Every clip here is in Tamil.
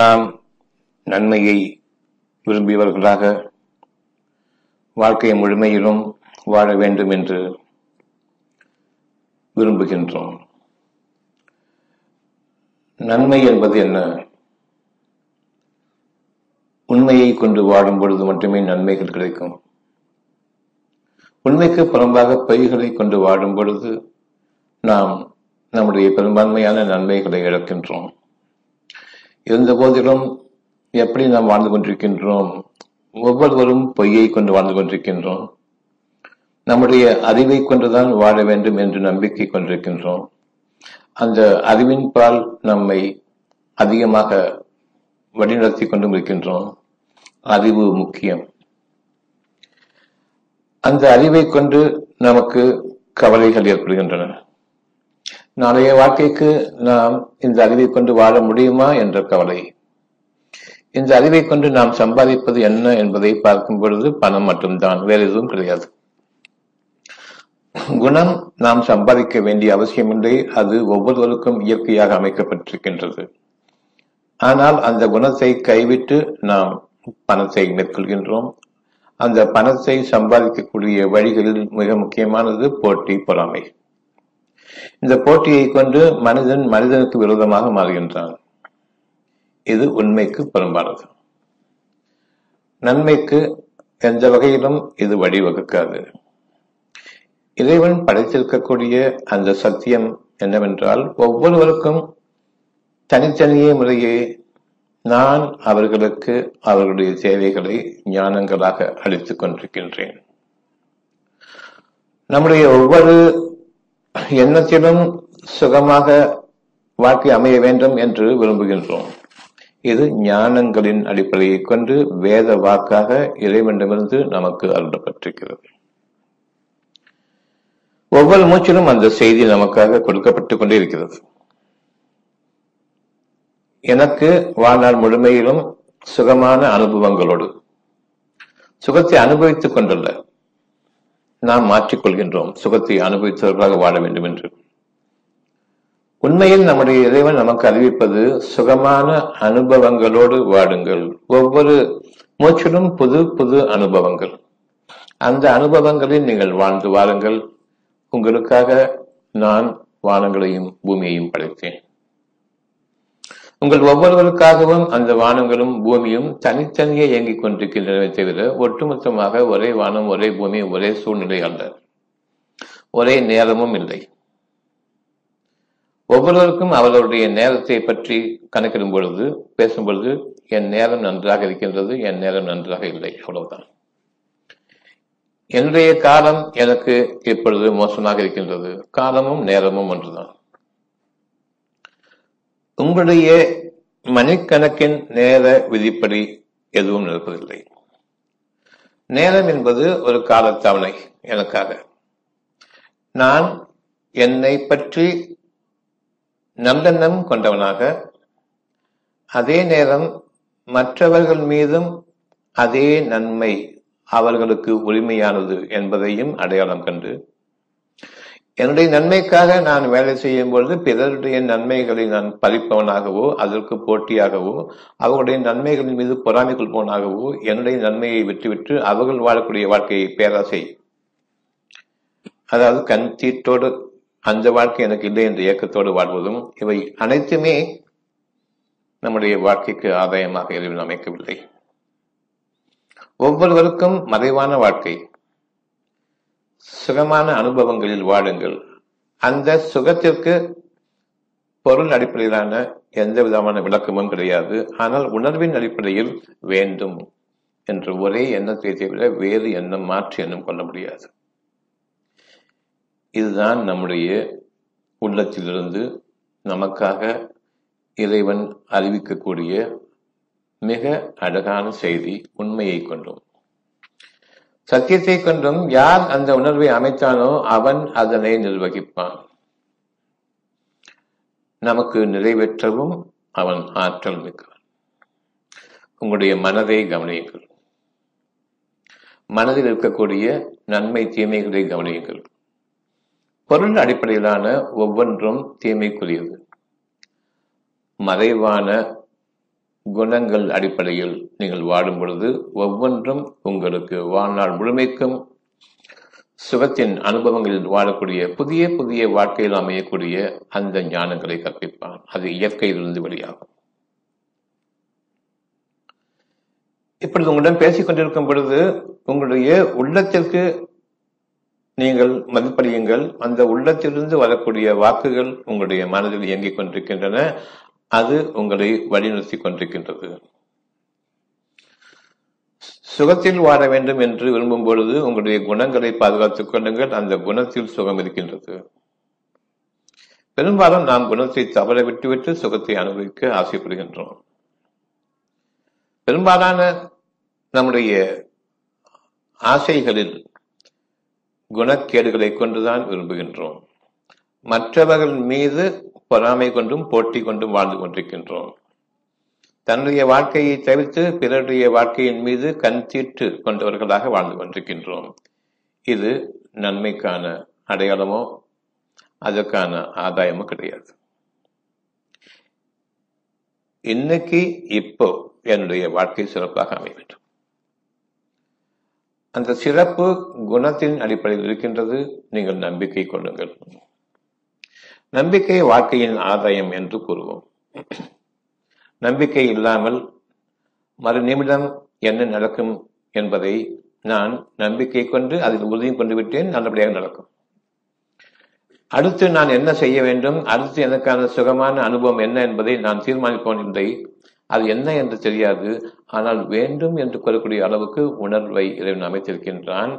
நாம் நன்மையை விரும்பியவர்களாக வாழ்க்கையை முழுமையிலும் வாழ வேண்டும் என்று விரும்புகின்றோம். நன்மை என்பது என்ன? உண்மையை கொண்டு வாடும் பொழுது மட்டுமே நன்மைகள் கிடைக்கும். உண்மைக்கு புறம்பாக பொய்களை கொண்டு வாடும் பொழுது நாம் நம்முடைய பெரும்பான்மையான நன்மைகளை இழக்கின்றோம். இருந்த போதிலும் எப்படி நாம் வாழ்ந்து கொண்டிருக்கின்றோம்? ஒவ்வொருவரும் பொய்யை கொண்டு வாழ்ந்து கொண்டிருக்கின்றோம். நம்முடைய அறிவை கொண்டுதான் வாழ வேண்டும் என்று நம்பிக்கை கொண்டிருக்கின்றோம். அந்த அறிவின் பால் நம்மை அதிகமாக வழிநடத்தி கொண்டு இருக்கின்றோம். அறிவு முக்கியம். அந்த அறிவை கொண்டு நமக்கு கவலைகள் ஏற்படுகின்றன. நாளைய வாழ்க்கைக்கு நாம் இந்த அறிவை கொண்டு வாழ முடியுமா என்ற கவலை. இந்த அறிவை கொண்டு நாம் சம்பாதிப்பது என்ன என்பதை பார்க்கும் பொழுது பணம் மட்டும்தான், வேற எதுவும் கிடையாது. குணம் நாம் சம்பாதிக்க வேண்டிய அவசியமின்றி அது ஒவ்வொருவருக்கும் இயற்கையாக அமைக்கப்பட்டிருக்கின்றது. ஆனால் அந்த குணத்தை கைவிட்டு நாம் பணத்தை மேற்கொள்கின்றோம். அந்த பணத்தை சம்பாதிக்கக்கூடிய வழிகளில் மிக முக்கியமானது போட்டி, பொறாமை. இந்த போட்டியை கொண்டு மனிதன் மனிதனுக்கு விரோதமாக மாறுகின்றான். இது உண்மைக்கு புறம்பானது. நன்மைக்கு எந்த வகையிலும் இது வழிவகுக்காது. இறைவன் படைத்திருக்கக்கூடிய அந்த சத்தியம் என்னவென்றால், ஒவ்வொருவருக்கும் தனித்தனியே முறையே நான் அவர்களுக்கு அவர்களுடைய சேவைகளை ஞானங்களாக அளித்துக் கொண்டிருக்கின்றேன். நம்முடைய ஒவ்வொரு எண்ணத்திலும் சுகமாக வாழ்க்கை அமைய வேண்டும் என்று விரும்புகின்றோம். இது ஞானங்களின் அடிப்படையை கொண்டு வேத வாக்காக இறைவனிடமிருந்து நமக்கு அருளப்பட்டிருக்கிறது. ஒவ்வொரு மூச்சிலும் அந்த செய்தி நமக்காக கொடுக்கப்பட்டுக் கொண்டே இருக்கிறது. எனக்கு வாழ்நாள் முழுமையிலும் சுகமான அனுபவங்களோடு, சுகத்தை அனுபவித்துக் கொண்டுள்ள நாம் மாற்றிக்கொள்கின்றோம். சுகத்தை அனுபவித்தவர்களாக வாழ வேண்டும் என்று உண்மையில் நம்முடைய இறைவன் நமக்கு அறிவிப்பது சுகமான அனுபவங்களோடு வாடுங்கள். ஒவ்வொரு மூச்சிலும் புது புது அனுபவங்கள். அந்த அனுபவங்களில் நீங்கள் வாழ்ந்து வாருங்கள். உங்களுக்காக நான் வானங்களையும் பூமியையும் படைத்தேன். உங்கள் ஒவ்வொருவருக்காகவும் அந்த வானங்களும் பூமியும் தனித்தனியே இயங்கிக் கொண்டிருக்கின்றன. தவிர ஒட்டுமொத்தமாக ஒரே வானம், ஒரே பூமி, ஒரே சூழ்நிலை அல்ல. ஒரே நேரமும் இல்லை. ஒவ்வொருவருக்கும் அவர்களுடைய நேரத்தை பற்றி கணக்கிடும் பொழுது, பேசும் பொழுது, என் நேரம் நன்றாக இருக்கின்றது, என் நேரம் நன்றாக இல்லை, அவ்வளவுதான். என்னுடைய காலம் எனக்கு இப்பொழுது மோசமாக இருக்கின்றது. காலமும் நேரமும் ஒன்றுதான். உங்களுடைய மணிக்கணக்கின் நேர விதிப்படி எதுவும் நடப்பதில்லை. நேரம் என்பது ஒரு காலத்தவணை எனக்காக. நான் என்னை பற்றி நல்லெண்ணம் கொண்டவனாக, அதே நேரம் மற்றவர்கள் மீதும் அதே நன்மை அவர்களுக்கு உரிமையானது என்பதையும் அடையாளம் கண்டு, என்னுடைய நன்மைக்காக நான் வேலை செய்யும் பொழுது பிறருடைய நன்மைகளை நான் பறிப்பவனாகவோ, அதற்கு போட்டியாகவோ, அவர்களுடைய நன்மைகளின் மீது பொறாமை கொள்பவனாகவோ, என்னுடைய நன்மையை விட்டுவிட்டு அவர்கள் வாழக்கூடிய வாழ்க்கையை பேராசை, அதாவது கண் தீட்டோடு அந்த வாழ்க்கை எனக்கு இல்லை என்ற இயக்கத்தோடு வாழ்வதும், இவை அனைத்துமே நம்முடைய வாழ்க்கைக்கு ஆதாயமாக எதுவும் அமைக்கவில்லை. ஒவ்வொருவருக்கும் மறைவான வாழ்க்கை, சுகமான அனுபவங்களில் வாடுங்கள். அந்த சுகத்திற்கு பொருள் அடிப்படையிலான எந்த விதமான விளக்கமும் கிடையாது. ஆனால் உணர்வின் அடிப்படையில் வேண்டும் என்று ஒரே எண்ணத்தை தவிர வேறு எண்ணம், மாற்று எண்ணம் கொள்ள முடியாது. இதுதான் நம்முடைய உள்ளத்திலிருந்து நமக்காக இறைவன் அறிவிக்கக்கூடிய மிக அழகான செய்தி. உண்மையை கொண்டும் சத்தியத்தை கொண்டும் யார் அந்த உணர்வை அமைத்தானோ அவன் அதனை நிர்வகிப்பான். நமக்கு நிறைவேற்றவும் அவன் ஆற்றல் மிக்கவன். உங்களுடைய மனதை கவனியுங்கள். மனதில் இருக்கக்கூடிய நன்மை தீமைகளை கவனியுங்கள். பொருள் அடிப்படையிலான ஒவ்வொன்றும் தீமைக்குரியது. மறைவான குணங்கள் அடிப்படையில் நீங்கள் வாடும் பொழுது ஒவ்வொன்றும் உங்களுக்கு வாழ்நாள் முழுமைக்கும் சுகத்தின் அனுபவங்களில் வாழக்கூடிய புதிய புதிய வாழ்க்கையில் அமையக்கூடிய அந்த ஞானங்களை கற்பிப்பான். அது இயற்கையிலிருந்து வெளியாகும். இப்பொழுது உங்களிடம் பேசிக் கொண்டிருக்கும் பொழுது உங்களுடைய உள்ளத்திற்கு நீங்கள் மதிப்பளியுங்கள். அந்த உள்ளத்திலிருந்து வரக்கூடிய வாக்குகள் உங்களுடைய மனதில் இயங்கிக் கொண்டிருக்கின்றன. அது உங்களை வழிநிறுத்தி கொண்டிருக்கின்றது. சுகத்தில் வாழ வேண்டும் என்று விரும்பும் பொழுது உங்களுடைய குணங்களை பாதுகாத்துக் கொள்ளுங்கள். அந்த குணத்தில் சுகம் இருக்கின்றது. பெரும்பாலும் நாம் குணத்தை தவற விட்டுவிட்டு சுகத்தை அனுபவிக்க ஆசைப்படுகின்றோம். பெரும்பாலான நம்முடைய ஆசைகளில் குணக்கேடுகளை கொண்டுதான் விரும்புகின்றோம். மற்றவர்கள் மீது பொறாமை கொண்டும் போட்டி கொண்டும் வாழ்ந்து கொண்டிருக்கின்றோம். தன்னுடைய வாழ்க்கையை தவிர்த்து பிறருடைய வாழ்க்கையின் மீது கண் தீட்டு கொண்டவர்களாக வாழ்ந்து கொண்டிருக்கின்றோம். இது நன்மைக்கான அடையாளமோ அதற்கான ஆதாயமோ கிடையாது. இன்னைக்கு இப்போ என்னுடைய வாழ்க்கை சிறப்பாக அமைய வேண்டும். அந்த சிறப்பு குணத்தின் அடிப்படையில் இருக்கின்றது. நீங்கள் நம்பிக்கை கொள்ளுங்கள். நம்பிக்கை வாழ்க்கையின் ஆதாயம் என்று கூறுவோம். நம்பிக்கை இல்லாமல் மறு நிமிடம் என்ன நடக்கும் என்பதை நான் நம்பிக்கை கொண்டு அதில் உறுதியும் கொண்டு விட்டேன், நல்லபடியாக நடக்கும். அடுத்து நான் என்ன செய்ய வேண்டும், அடுத்து எனக்கான சுகமான அனுபவம் என்ன என்பதை நான் தீர்மானிப்போம் இல்லை. அது என்ன என்று தெரியாது. ஆனால் வேண்டும் என்று கூறக்கூடிய அளவுக்கு உணர்வை இறைவன் அமைத்திருக்கின்றான்.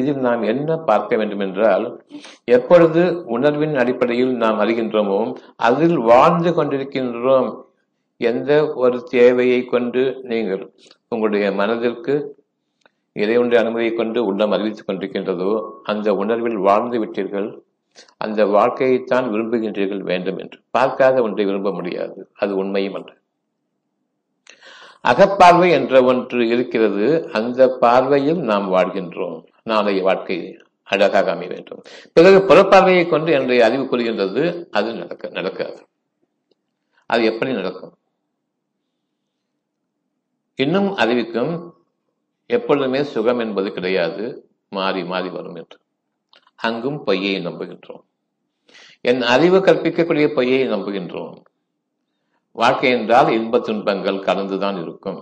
இதில் நாம் என்ன பார்க்க வேண்டும் என்றால், எப்பொழுது உணர்வின் அடிப்படையில் நாம் அறிகின்றோமோ அதில் வாழ்ந்து கொண்டிருக்கின்றோம். எந்த ஒரு தேவையை கொண்டு நீங்கள் உங்களுடைய மனதிற்கு இறைவனுடைய அனுமதியை கொண்டு உள்ளம் அறிவித்துக் கொண்டிருக்கின்றதோ அந்த உணர்வில் வாழ்ந்து விட்டீர்கள். அந்த வாழ்க்கையைத்தான் விரும்புகின்றீர்கள். வேண்டும் என்று பார்க்காத ஒன்றை விரும்ப முடியாது. அது உண்மையும் அல்ல. அகப்பார்வை என்ற ஒன்று இருக்கிறது. அந்த பார்வையில் நாம் வாழ்கின்றோம். நாளைய வாழ்க்கை அழகாக அமைய வேண்டும். பிறகு புறப்பார்வையை கொண்டு என்னுடைய அறிவு கூறுகின்றது. அது நடக்காது. அது எப்படி நடக்கும்? இன்னும் அறிவிக்கும் எப்பொழுதுமே சுகம் என்பது கிடையாது, மாறி மாறி வரும் என்று. அங்கும் பொய்யை நம்புகின்றோம். என் அறிவு கற்பிக்கக்கூடிய பொய்யை நம்புகின்றோம். வாழ்க்கை என்றால் இன்பத் துன்பங்கள் கலந்துதான் இருக்கும்.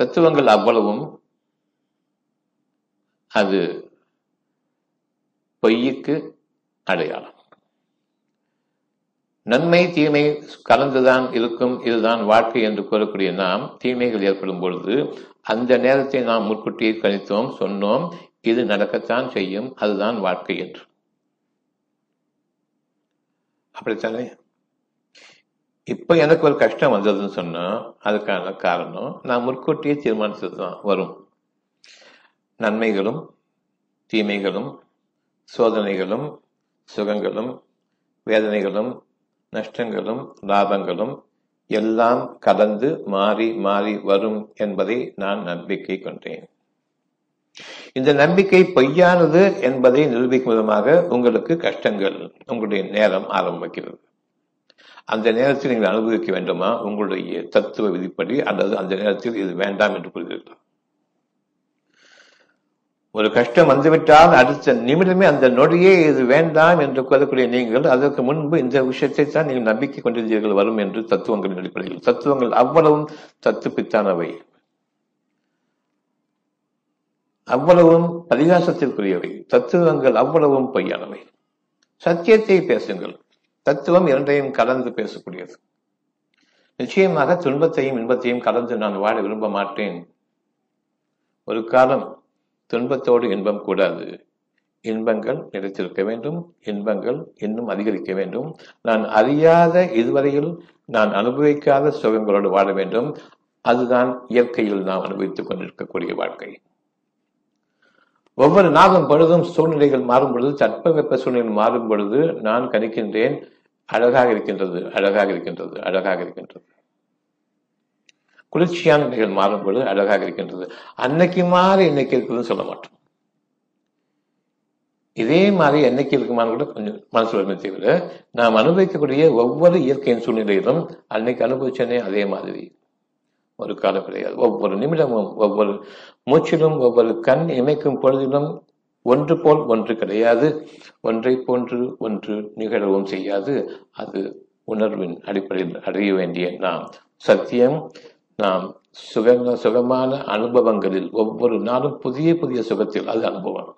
தத்துவங்கள் அவ்வளவும் அது பொய்யுக்கு அடையாளம். நன்மை தீமை கலந்துதான் இருக்கும். இதுதான் வாழ்க்கை என்று கூறக்கூடிய நாம் தீமைகள் ஏற்படும் பொழுது அந்த நேரத்தை நாம் முற்கூட்டியே கணித்தோம், சொன்னோம், இது நடக்கத்தான் செய்யும், அதுதான் வாழ்க்கை என்று. அப்படித்தானே? இப்ப எனக்கு ஒரு கஷ்டம் வந்ததுன்னு சொன்னா அதுக்கான காரணம் நான் முற்கூட்டியே தீர்மானித்ததுதான் வரும். நன்மைகளும் தீமைகளும் சோதனைகளும் சுகங்களும் வேதனைகளும் நஷ்டங்களும் லாபங்களும் எல்லாம் கலந்து மாறி மாறி வரும் என்பதை நான் நம்பிக்கை கொண்டேன். இந்த நம்பிக்கை பொய்யானது என்பதை நிரூபிக்கும் விதமாக உங்களுக்கு கஷ்டங்கள், உங்களுடைய நேரம் ஆரம்பிக்கிறது. அந்த நேரத்தில் நீங்கள் அனுபவிக்க வேண்டுமா உங்களுடைய தத்துவ விதிப்படி, அல்லது அந்த நேரத்தில் இது வேண்டாம் என்று கூறுகிறீர்கள்? ஒரு கஷ்டம் வந்துவிட்டால் அடுத்த நிமிடமே அந்த நொடியே இது வேண்டாம் என்று கூறக்கூடிய நீங்கள் அதற்கு முன்பு இந்த விஷயத்தை தான் நீங்கள் நம்பிக்கை கொண்டிருந்தீர்கள் வரும் என்று தத்துவங்களின் அடிப்படையில். தத்துவங்கள் அவ்வளவும் தத்துப்பித்தானவை, அவ்வளவும் பரிகாசத்திற்குரியவை. தத்துவங்கள் அவ்வளவும் பொய்யானவை. சத்தியத்தை பேசுங்கள். தத்துவம் இரண்டையும் கலந்து பேசக்கூடியது. நிச்சயமாக துன்பத்தையும் இன்பத்தையும் கலந்து நான் வாழ விரும்ப மாட்டேன். ஒரு காலம் துன்பத்தோடு இன்பம் கூடாது. இன்பங்கள் நிலைத்திருக்க வேண்டும். இன்பங்கள் இன்னும் அதிகரிக்க வேண்டும். நான் அறியாத, இதுவரையில் நான் அனுபவிக்காத சுகங்களோடு வாழ வேண்டும். அதுதான் இயற்கையில் நாம் அனுபவித்துக் கொண்டிருக்கக்கூடிய வாழ்க்கை. ஒவ்வொரு நாளும் பொழுதும் சூழ்நிலைகள் மாறும் பொழுது, தட்பவெப்ப சூழ்நிலை மாறும் பொழுது நான் கணிக்கின்றேன், அழகாக இருக்கின்றது, அழகாக இருக்கின்றது, அழகாக இருக்கின்றது. குளிர்ச்சியான நிலைகள் மாறும்போது அழகாக இருக்கின்றது. அன்னைக்கு மாறி இன்னைக்கு இருக்குதுன்னு சொல்ல மாட்டோம். இதே மாதிரி என்னைக்கு இருக்குமான்னு கூட கொஞ்சம் மனசு வலிமைத்தீவிர நாம் அனுபவிக்கக்கூடிய ஒவ்வொரு இயற்கையின் சூழ்நிலையிலும் அன்னைக்கு அனுபவிச்சனே அதே மாதிரி ஒரு காலம் கிடையாது. ஒவ்வொரு நிமிடமும் ஒவ்வொரு மூச்சிலும் ஒவ்வொரு கண் இமைக்கும் பொழுதிலும் ஒன்று போல் ஒன்று கிடையாது, ஒன்றை போன்று ஒன்று நிகழவும் செய்யாது. அது உணர்வின் அடிப்படையில் அடைய வேண்டிய நாம் சத்தியம். நாம் சுகமான அனுபவங்களில் ஒவ்வொரு நாளும் புதிய புதிய சுகத்தில் அது அனுபவம்.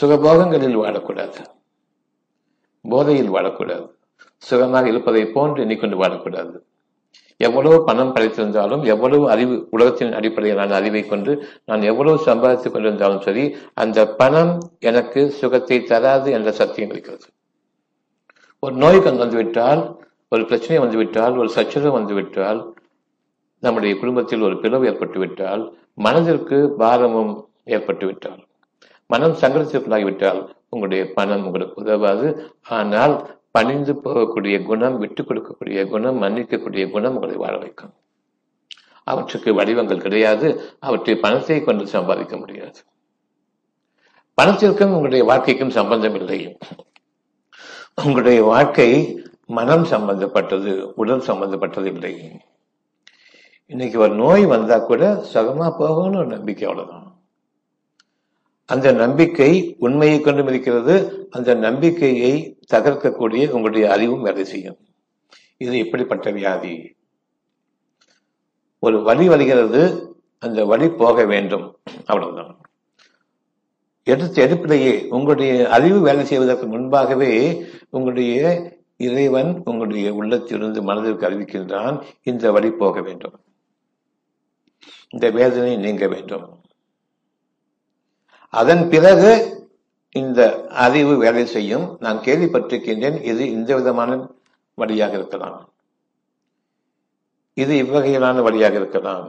சுகபோகங்களில் வாழக்கூடாது, போதையில் வாழக்கூடாது, சுகமாக இருப்பதை போன்று எண்ணிக்கொண்டு வாழக்கூடாது. எவ்வளவு பணம் படைத்திருந்தாலும், எவ்வளவு அறிவு உலகத்தின் அடிப்படையிலான அறிவை கொண்டு நான் எவ்வளவு சம்பாதித்துக் கொண்டிருந்தாலும் சரி, அந்த பணம் எனக்கு சுகத்தை தராது என்ற சத்தியம் இருக்கிறது. ஒரு நோய் வந்துவிட்டால், ஒரு பிரச்சனை வந்துவிட்டால், ஒரு சச்சரவு வந்துவிட்டால், நம்முடைய குடும்பத்தில் ஒரு பிளவு ஏற்பட்டுவிட்டால், மனதிற்கு பாரமும் ஏற்பட்டுவிட்டால், மனம் சங்கடத்திற்குள்ளாகிவிட்டால் உங்களுடைய பணம் உங்களுக்கு உதவாது. ஆனால் பணிந்து போகக்கூடிய குணம், விட்டு கொடுக்கக்கூடிய குணம், மன்னிக்கக்கூடிய குணம் உங்களை வாழ வைக்கும். அவற்றுக்கு வடிவங்கள் கிடையாது, அவற்றை பணத்தை கொண்டு சம்பாதிக்க முடியாது. பணத்திற்கும் உங்களுடைய வாழ்க்கைக்கும் சம்பந்தம் இல்லை. உங்களுடைய வாழ்க்கை மனம் சம்பந்தப்பட்டது, உடல் சம்பந்தப்பட்டது இல்லை. இன்னைக்கு ஒரு நோய் வந்தா கூட சுகமா போகணும்னு நம்பிக்கை, அவ்வளவுதான். அந்த நம்பிக்கை உண்மையை கொண்டு இருக்கிறது. அந்த நம்பிக்கையை தகர்க்கக்கூடிய உங்களுடைய அறிவும் வேலை செய்யும். இது எப்படிப்பட்ட வியாதி? ஒரு வலி வருகிறது, அந்த வலி போக வேண்டும், அவ்வளவுதான். எடுப்பிலேயே உங்களுடைய அறிவு வேலை செய்வதற்கு முன்பாகவே உங்களுடைய இறைவன் உங்களுடைய உள்ளத்திலிருந்து மனதிற்கு அறிவிக்கின்றான், இந்த வழி போக வேண்டும், இந்த வேதனை நீங்க வேண்டும். அதன் பிறகு இந்த அறிவு வேலை செய்யும். நான் கேள்விப்பட்டிருக்கின்றேன், இது இந்த விதமான வழியாக இருக்கலாம், இது இவ்வகையிலான வழியாக இருக்கலாம்.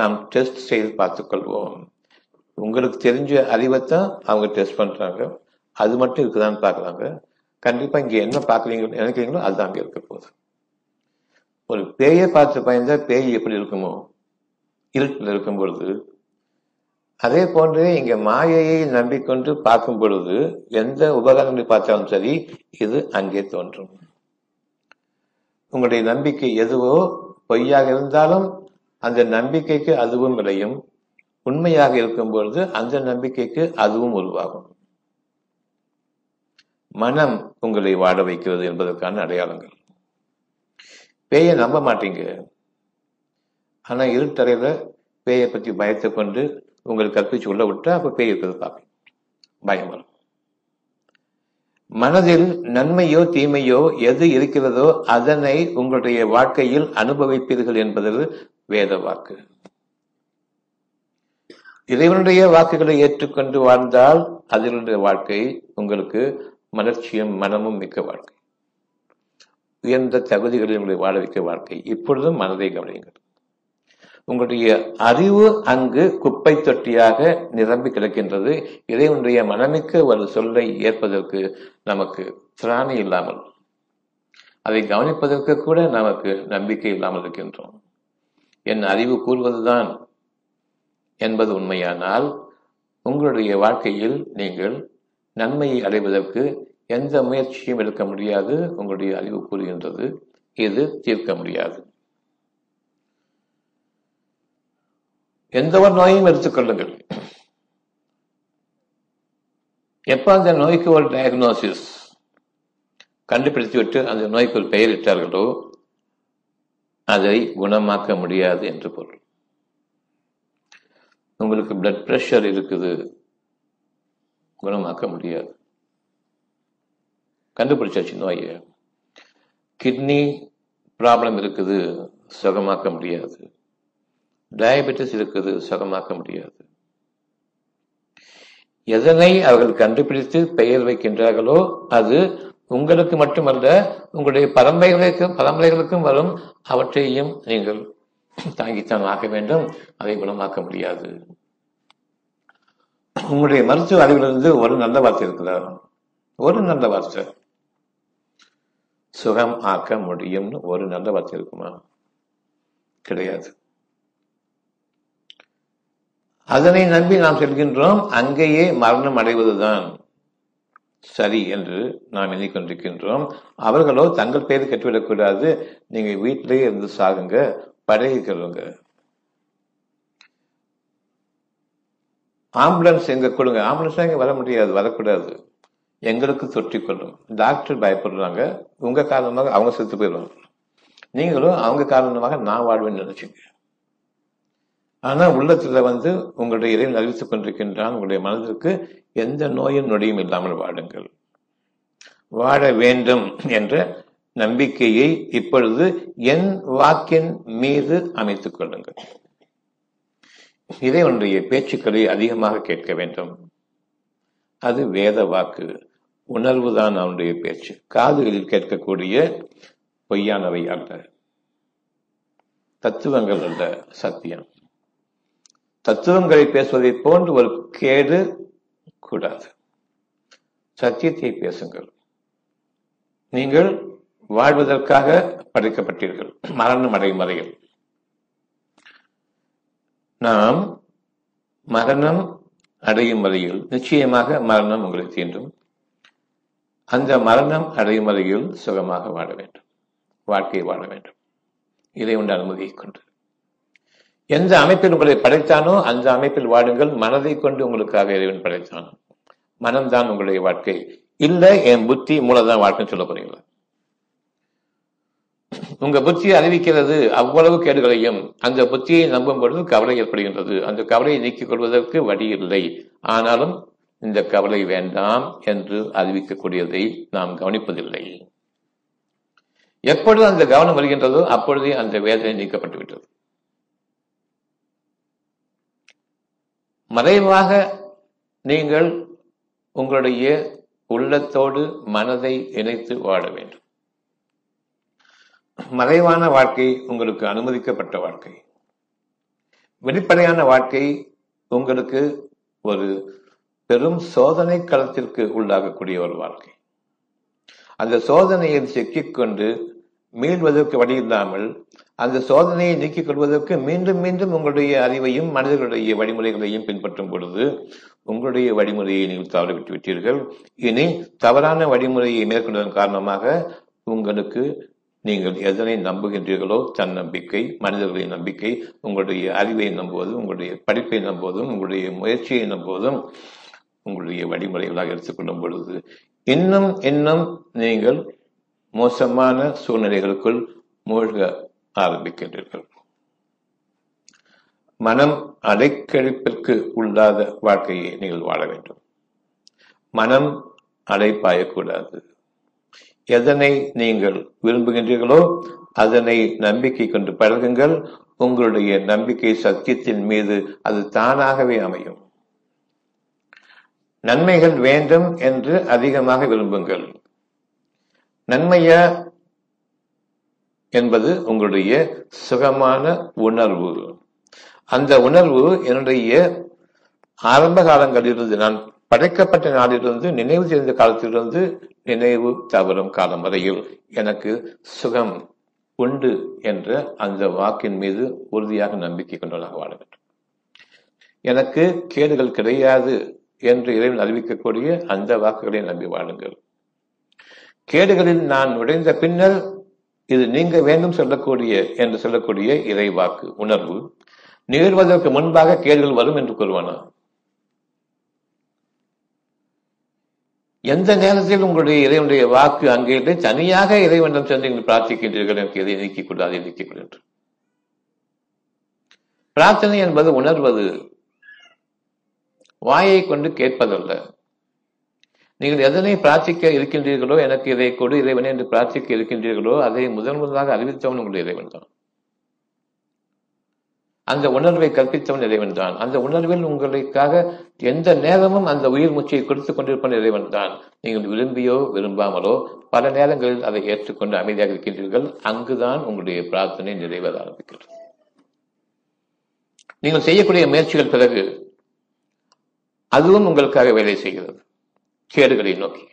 நாம் டெஸ்ட் செய்து பார்த்துக்கொள்வோம். உங்களுக்கு தெரிஞ்ச அறிவைத்தான் அவங்க டெஸ்ட் பண்றாங்க. அது மட்டும் இருக்குதான்னு பார்க்கறாங்க. கண்டிப்பா இங்க என்ன பாக்குறீங்க நினைக்கிறீங்களோ அதுதான் அங்க இருக்க போகுது. ஒரு பேயை பார்த்து பயந்தா பேய் எப்படி இருக்குமோ இருட்டில் இருக்கும் பொழுது, அதே போன்றே இங்க மாயையை நம்பிக்கொண்டு பார்க்கும் பொழுது எந்த உபகரணங்களை பார்த்தாலும் சரி இது அங்கே தோன்றும். உங்களுடைய நம்பிக்கை எதுவோ பொய்யாக இருந்தாலும் அந்த நம்பிக்கைக்கு அதுவும் விளையும். உண்மையாக இருக்கும் பொழுது அந்த நம்பிக்கைக்கு அதுவும் உருவாகும். மனம் உங்களை வாட வைக்கிறது என்பதற்கான அடையாளங்கள். பேயை நம்ப மாட்டீங்க, ஆனா இருட்டறையில பேயை பற்றி பயத்தை கொண்டு உங்களுக்கு கற்பிச்சு உள்ள விட்டா அப்ப பேய் இருக்கிறது பார்ப்பீங்க, பயம் வரும். மனதில் நன்மையோ தீமையோ எது இருக்கிறதோ அதனை உங்களுடைய வாழ்க்கையில் அனுபவிப்பீர்கள் என்பது வேத வாக்கு. இறைவனுடைய வாக்குகளை ஏற்றுக்கொண்டு வாழ்ந்தால் அதிலுடைய வாழ்க்கை உங்களுக்கு மலர்ச்சியும் மனமும் மிக்க வாழ்க்கை, உயர்ந்த தகுதிகளில் உங்களை வாழ வைக்க வாழ்க்கை. இப்பொழுதும் மனதை கவனியுங்கள். உங்களுடைய அறிவு அங்கு குப்பை தொட்டியாக நிரம்பி கிடக்கின்றது. இதை உன்னுடைய மனமிக்க ஒரு சொல்லை ஏற்பதற்கு நமக்கு திராணி இல்லாமல், அதை கவனிப்பதற்கு கூட நமக்கு நம்பிக்கை இல்லாமல் இருக்கின்றோம். என் அறிவு கூறுவதுதான் என்பது உண்மையானால் உங்களுடைய வாழ்க்கையில் நீங்கள் நன்மையை அடைவதற்கு எந்த முயற்சியும் எடுக்க முடியாது. உங்களுடைய அறிவு கூறுகின்றது, இது தீர்க்க முடியாது. எந்த ஒரு நோயும் எடுத்துக்கொள்ளுங்கள். எப்ப அந்த நோய்க்கு ஒரு டயக்னோசிஸ் கண்டுபிடித்து விட்டு அந்த நோய்க்கு ஒரு பெயரிட்டார்களோ அதை குணமாக்க முடியாது என்று பொருள். உங்களுக்கு பிளட் பிரஷர் இருக்குது, குணமாக்க முடியாது, கண்டுபிடிச்சாச்சு நோயை. கிட்னி ப்ராப்ளம் இருக்குது, சுகமாக்க முடியாது. டயபெட்டிஸ் இருக்குது, சுகமாக்க முடியாது. எதனை அவர்கள் கண்டுபிடித்து பெயர் வைக்கின்றார்களோ அது உங்களுக்கு மட்டுமல்ல, உங்களுடைய பரம்பரைகளுக்கும் வரும். அவற்றையும் நீங்கள் தாங்கித்தான் ஆக வேண்டும். அதை குணமாக்க முடியாது. உங்களுடைய மருத்துவ அறிவிலிருந்து ஒரு நல்ல வார்த்தை இருக்கிறார், ஒரு நல்ல வார்த்தை சுகம் ஆக்க முடியும்னு ஒரு நல்ல வார்த்தை இருக்குமா? கிடையாது. அதனை நம்பி நாம் செல்கின்றோம். அங்கேயே மரணம் அடைவதுதான் சரி என்று நாம் எண்ணிக்கொண்டிருக்கின்றோம். அவர்களோ தங்கள் பேர் கெட்டுவிடக்கூடாது, நீங்க வீட்டிலேயே இருந்து சாகுங்க, பழகிக்கிறவங்க. ஆம்புலன்ஸ் எங்க கொடுங்க, ஆம்புலன்ஸ் இங்க வர முடியாது, வரக்கூடாது, எங்களுக்கு தொற்றிக்கொள்ளும். டாக்டர் பயப்படுறாங்க, உங்க காரணமாக அவங்க செத்து போயிடுவாங்க, நீங்களும் அவங்க காரணமாக நான் வாழ்வேன்னு நினைச்சீங்க. ஆனா உள்ளத்துல உங்களுடைய இறைவன் அறிவித்துக் கொண்டிருக்கின்றான், உங்களுடைய மனதிற்கு எந்த நோயும் நொடியும் இல்லாமல் வாடுங்கள், வாழ வேண்டும் என்ற நம்பிக்கையை இப்பொழுது என் வாக்கின் மீது அமைத்துக் கொள்ளுங்கள். இறைவனுடைய பேச்சுக்களை அதிகமாக கேட்க வேண்டும். அது வேத வாக்கு, உணர்வுதான் அவனுடைய பேச்சு, காதுகளில் கேட்கக்கூடிய பொய்யானவை அல்ல, தத்துவங்கள் அல்ல, சத்தியம். தத்துவங்களை பேசுவதை போன்று ஒரு கேடு கூடாது, சத்தியத்தை பேசுங்கள். நீங்கள் வாழ்வதற்காக படைக்கப்பட்டீர்கள், மரணம் அடையும் வரையில். நாம் மரணம் அடையும் வரையில் நிச்சயமாக மரணம் உங்களை தீண்டும். அந்த மரணம் அடையும் வரையில் சுகமாக வாழ வேண்டும், வாழ்க்கையை வாழ வேண்டும், இதை உண்டு அனுமதியை கொண்டு. எந்த அமைப்பில் உங்களை படைத்தானோ அந்த அமைப்பில் வாடுங்கள். மனதை கொண்டு உங்களுக்காக இறைவன் படைத்தான், மனம்தான் உங்களுடைய வாழ்க்கை. இல்ல என் புத்தி மூலதான் வாழ்க்கைன்னு சொல்ல போறீங்களா? உங்க புத்தியை அறிவிக்கிறது அவ்வளவு கேடுகளையும். அந்த புத்தியை நம்பும் பொழுது கவலை ஏற்படுகின்றது. அந்த கவலையை நீக்கிக் கொள்வதற்கு வழி இல்லை. ஆனாலும் இந்த கவலை வேண்டாம் என்று அறிவிக்கக்கூடியதை நாம் கவனிப்பதில்லை. எப்பொழுது அந்த கவனம் வருகின்றதோ அப்பொழுதே அந்த வேதனை நீக்கப்பட்டுவிட்டது. மறைவாக நீங்கள் உங்களுடைய உள்ளத்தோடு மனதை இணைத்து வாழ வேண்டும். மறைவான வாழ்க்கை உங்களுக்கு அனுமதிக்கப்பட்ட வாழ்க்கை. வெளிப்படையான வாழ்க்கை உங்களுக்கு ஒரு பெரும் சோதனை களத்திற்கு உள்ளாகக்கூடிய ஒரு வாழ்க்கை. அந்த சோதனையை சிக்கிக்கொண்டு மீள்வதற்கு வழி இல்லாமல், அந்த சோதனையை நீக்கிக் கொள்வதற்கு மீண்டும் மீண்டும் உங்களுடைய அறிவையும் மனிதர்களுடைய வழிமுறைகளையும் பின்பற்றும் பொழுது உங்களுடைய வழிமுறையை நீங்கள் தவற விட்டுவிட்டீர்கள். இனி தவறான வழிமுறையை மேற்கொண்டதன் காரணமாக உங்களுக்கு, நீங்கள் எதனை நம்புகின்றீர்களோ, தன் நம்பிக்கை, மனிதர்களின் நம்பிக்கை, உங்களுடைய அறிவை நம்புவதும், உங்களுடைய படிப்பை நம்புவதும், உங்களுடைய முயற்சியை நம்புவதும் உங்களுடைய வழிமுறைகளாக எடுத்துக்கொள்ளும் பொழுது இன்னும் இன்னும் நீங்கள் மோசமான சூழ்நிலைகளுக்குள் மூழ்க ஆரம்பிக்கின்றீர்கள். மனம் அலைக்கழிப்பிற்கு உள்ளாத வாழ்க்கையை நீங்கள் வாழ வேண்டும். மனம் அலைப்பாயக்கூடாது. எதனை நீங்கள் விரும்புகின்றீர்களோ அதனை நம்பிக்கை கொண்டு பழகுங்கள். உங்களுடைய நம்பிக்கை சத்தியத்தின் மீது அது தானாகவே அமையும். நன்மைகள் வேண்டும் என்று அதிகமாக விரும்புங்கள். நன்மையா என்பது உங்களுடைய சுகமான உணர்வு. அந்த உணர்வு என்னுடைய ஆரம்ப காலங்களிலிருந்து, நான் படைக்கப்பட்ட நாளிலிருந்து, நினைவு தெரிந்த காலத்திலிருந்து நினைவு தவறும் காலம் வரையில் எனக்கு சுகம் உண்டு என்ற அந்த வாக்கின் மீது உறுதியாக நம்பிக்கை கொண்டவனாக வாழ வேண்டும். எனக்கு கேடுகள் கிடையாது என்று இறைவன் அறிவிக்கக்கூடிய அந்த வாக்குகளை நம்பி வாழுங்கள். கேடுகளில் நான் நுழைந்த பின்னர் இது நீங்க வேண்டும் சொல்லக்கூடிய என்று சொல்லக்கூடிய இறைவாக்கு உணர்வு நிகழ்வதற்கு முன்பாக கேடுகள் வரும் என்று கூறுவானா? எந்த நேரத்தில் உங்களுடைய இறைவனுடைய வாக்கு அங்கே இல்லை, தனியாக இறைவனிடம் சென்று நீங்கள் பிரார்த்திக்கின்றீர்கள், எனக்கு எதை நீக்கிக் கொள்ள, அதை நீக்கிக் கொள்ள என்று. பிரார்த்தனை என்பது உணர்வது, வாயை கொண்டு கேட்பதல்ல. நீங்கள் எதனை பிரார்த்திக்க இருக்கின்றீர்களோ, எனக்கு இதை கொடு இறைவனை என்று பிரார்த்திக்க இருக்கின்றீர்களோ, அதை முதன் முதலாக அறிவித்தவன் உங்களுடைய இறைவன் தான். அந்த உணர்வை கற்பித்தவன் இறைவன் தான். அந்த உணர்வில் உங்களுக்காக எந்த நேரமும் அந்த உயிர் மூச்சையை கொடுத்து கொண்டிருப்பவன் இறைவன் தான். நீங்கள் விரும்பியோ விரும்பாமலோ பல நேரங்களில் அதை ஏற்றுக்கொண்டு அமைதியாக இருக்கின்றீர்கள். அங்குதான் உங்களுடைய பிரார்த்தனை நிறைவேற ஆரம்பிக்கிறது. நீங்கள் செய்யக்கூடிய முயற்சிகள் பிறகு அதுவும் உங்களுக்காக வேலை செய்கிறது, கேடுகளை நோக்கி.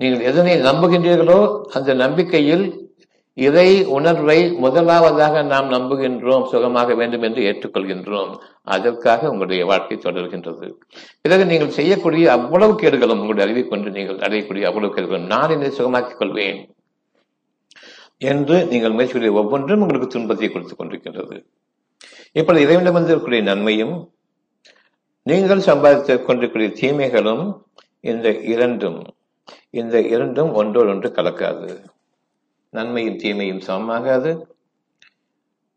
நீங்கள் எதனை நம்புகின்றீர்களோ அந்த நம்பிக்கையில் இறை உணர்வை முதலாவதாக நாம் நம்புகின்றோம், சுகமாக வேண்டும் என்று ஏற்றுக்கொள்கின்றோம். அதற்காக உங்களுடைய வாழ்க்கை தொடர்கின்றது. பிறகு நீங்கள் செய்யக்கூடிய அவ்வளவு கேடுகளும், உங்களுடைய அறிவை கொண்டு நீங்கள் அடையக்கூடிய அவ்வளவு கேடுகளும், நான் என்னை சுகமாக்கிக் கொள்வேன் என்று நீங்கள் முயற்சியுடைய ஒவ்வொன்றும் உங்களுக்கு துன்பத்தை கொடுத்துக் கொண்டிருக்கின்றது. இப்பொழுது இறைவனிடம் வந்திருக்கக்கூடிய நன்மையும் நீங்கள் சம்பாதித்துக் கொண்டிருக்கக்கூடிய தீமைகளும் இந்த இரண்டும் ஒன்றோடொன்று கலக்காது. நன்மையும் தீமையும் சமமாகாது,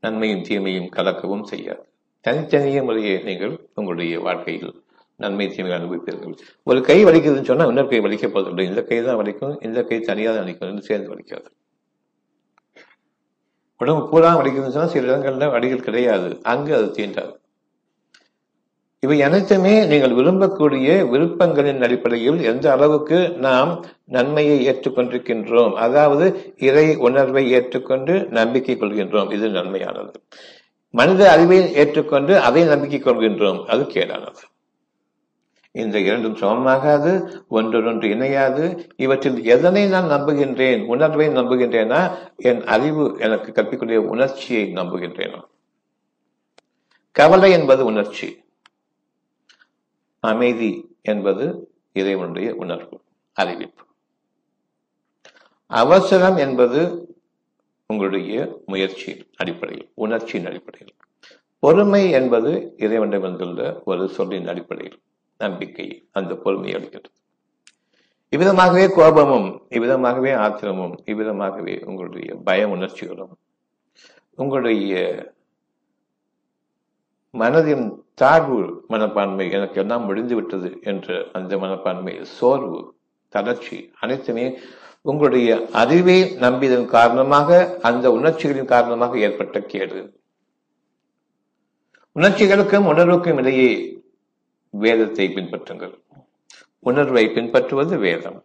நன்மையும் தீமையும் கலக்கவும் செய்யாது. தனித்தனிய முறையே நீங்கள் உங்களுடைய வாழ்க்கையில் நன்மை தீமையை அனுபவிப்பீர்கள். ஒரு கை வலிக்குதுன்னு சொன்னால் இன்னொரு கை வலிக்க போதில்லை. இந்த கை தான் வலிக்கும், இந்த கை தனியாக வலிக்கும் என்று சேர்ந்து வலிக்காது. உடம்பு பூரா வலிக்குதுன்னு சொன்னால் சில இடங்களில் வலிகள் கிடையாது, அங்கு அது தீண்டாது. இவை அனைத்துமே நீங்கள் விரும்பக்கூடிய விருப்பங்களின் அடிப்படையில் எந்த அளவுக்கு நாம் நன்மையை ஏற்றுக்கொண்டிருக்கின்றோம், அதாவது இறை உணர்வை ஏற்றுக்கொண்டு நம்பிக்கை கொள்கின்றோம், இது நன்மையானது. மனித அறிவை ஏற்றுக்கொண்டு அதை நம்பிக்கை கொள்கின்றோம், அது கேடானது. இந்த இரண்டும் சமமாகாது, ஒன்றொன்று இணையாது. இவற்றில் எதனை நான் நம்புகின்றேன்? உணர்வை நம்புகின்றேனா, என் அறிவு எனக்கு கற்பிக்கூடிய உணர்ச்சியை நம்புகின்றேனா? கவலை என்பது உணர்ச்சி, அமைதி என்பது இறைவனுடைய உணர்வு அறிவிப்பு, அவசரம் என்பது உங்களுடைய முயற்சியின் அடிப்படையில், உணர்ச்சியின் அடிப்படையில், பொறுமை என்பது இறைவனிடம் வந்துள்ள ஒரு சொல்லின் அடிப்படையில் நம்பிக்கை, அந்த பொறுமையை அளிக்கிறது. இவ்விதமாகவே கோபமும், இவ்விதமாகவே ஆத்திரமும், இவ்விதமாகவே உங்களுடைய பய உணர்ச்சிகளும் உங்களுடைய மனதின் தாழ்வு மனப்பான்மை, எனக்கு எல்லாம் முடிந்துவிட்டது என்ற அந்த மனப்பான்மை, சோர்வு, தளர்ச்சி அனைத்துமே உங்களுடைய அறிவை நம்பியதன் காரணமாக, அந்த உணர்ச்சிகளின் காரணமாக ஏற்பட்ட கேடு. உணர்ச்சிகளுக்கும் உணர்வுக்கும் இடையே வேதத்தை பின்பற்றுங்கள். உணர்வை பின்பற்றுவது வேதம்,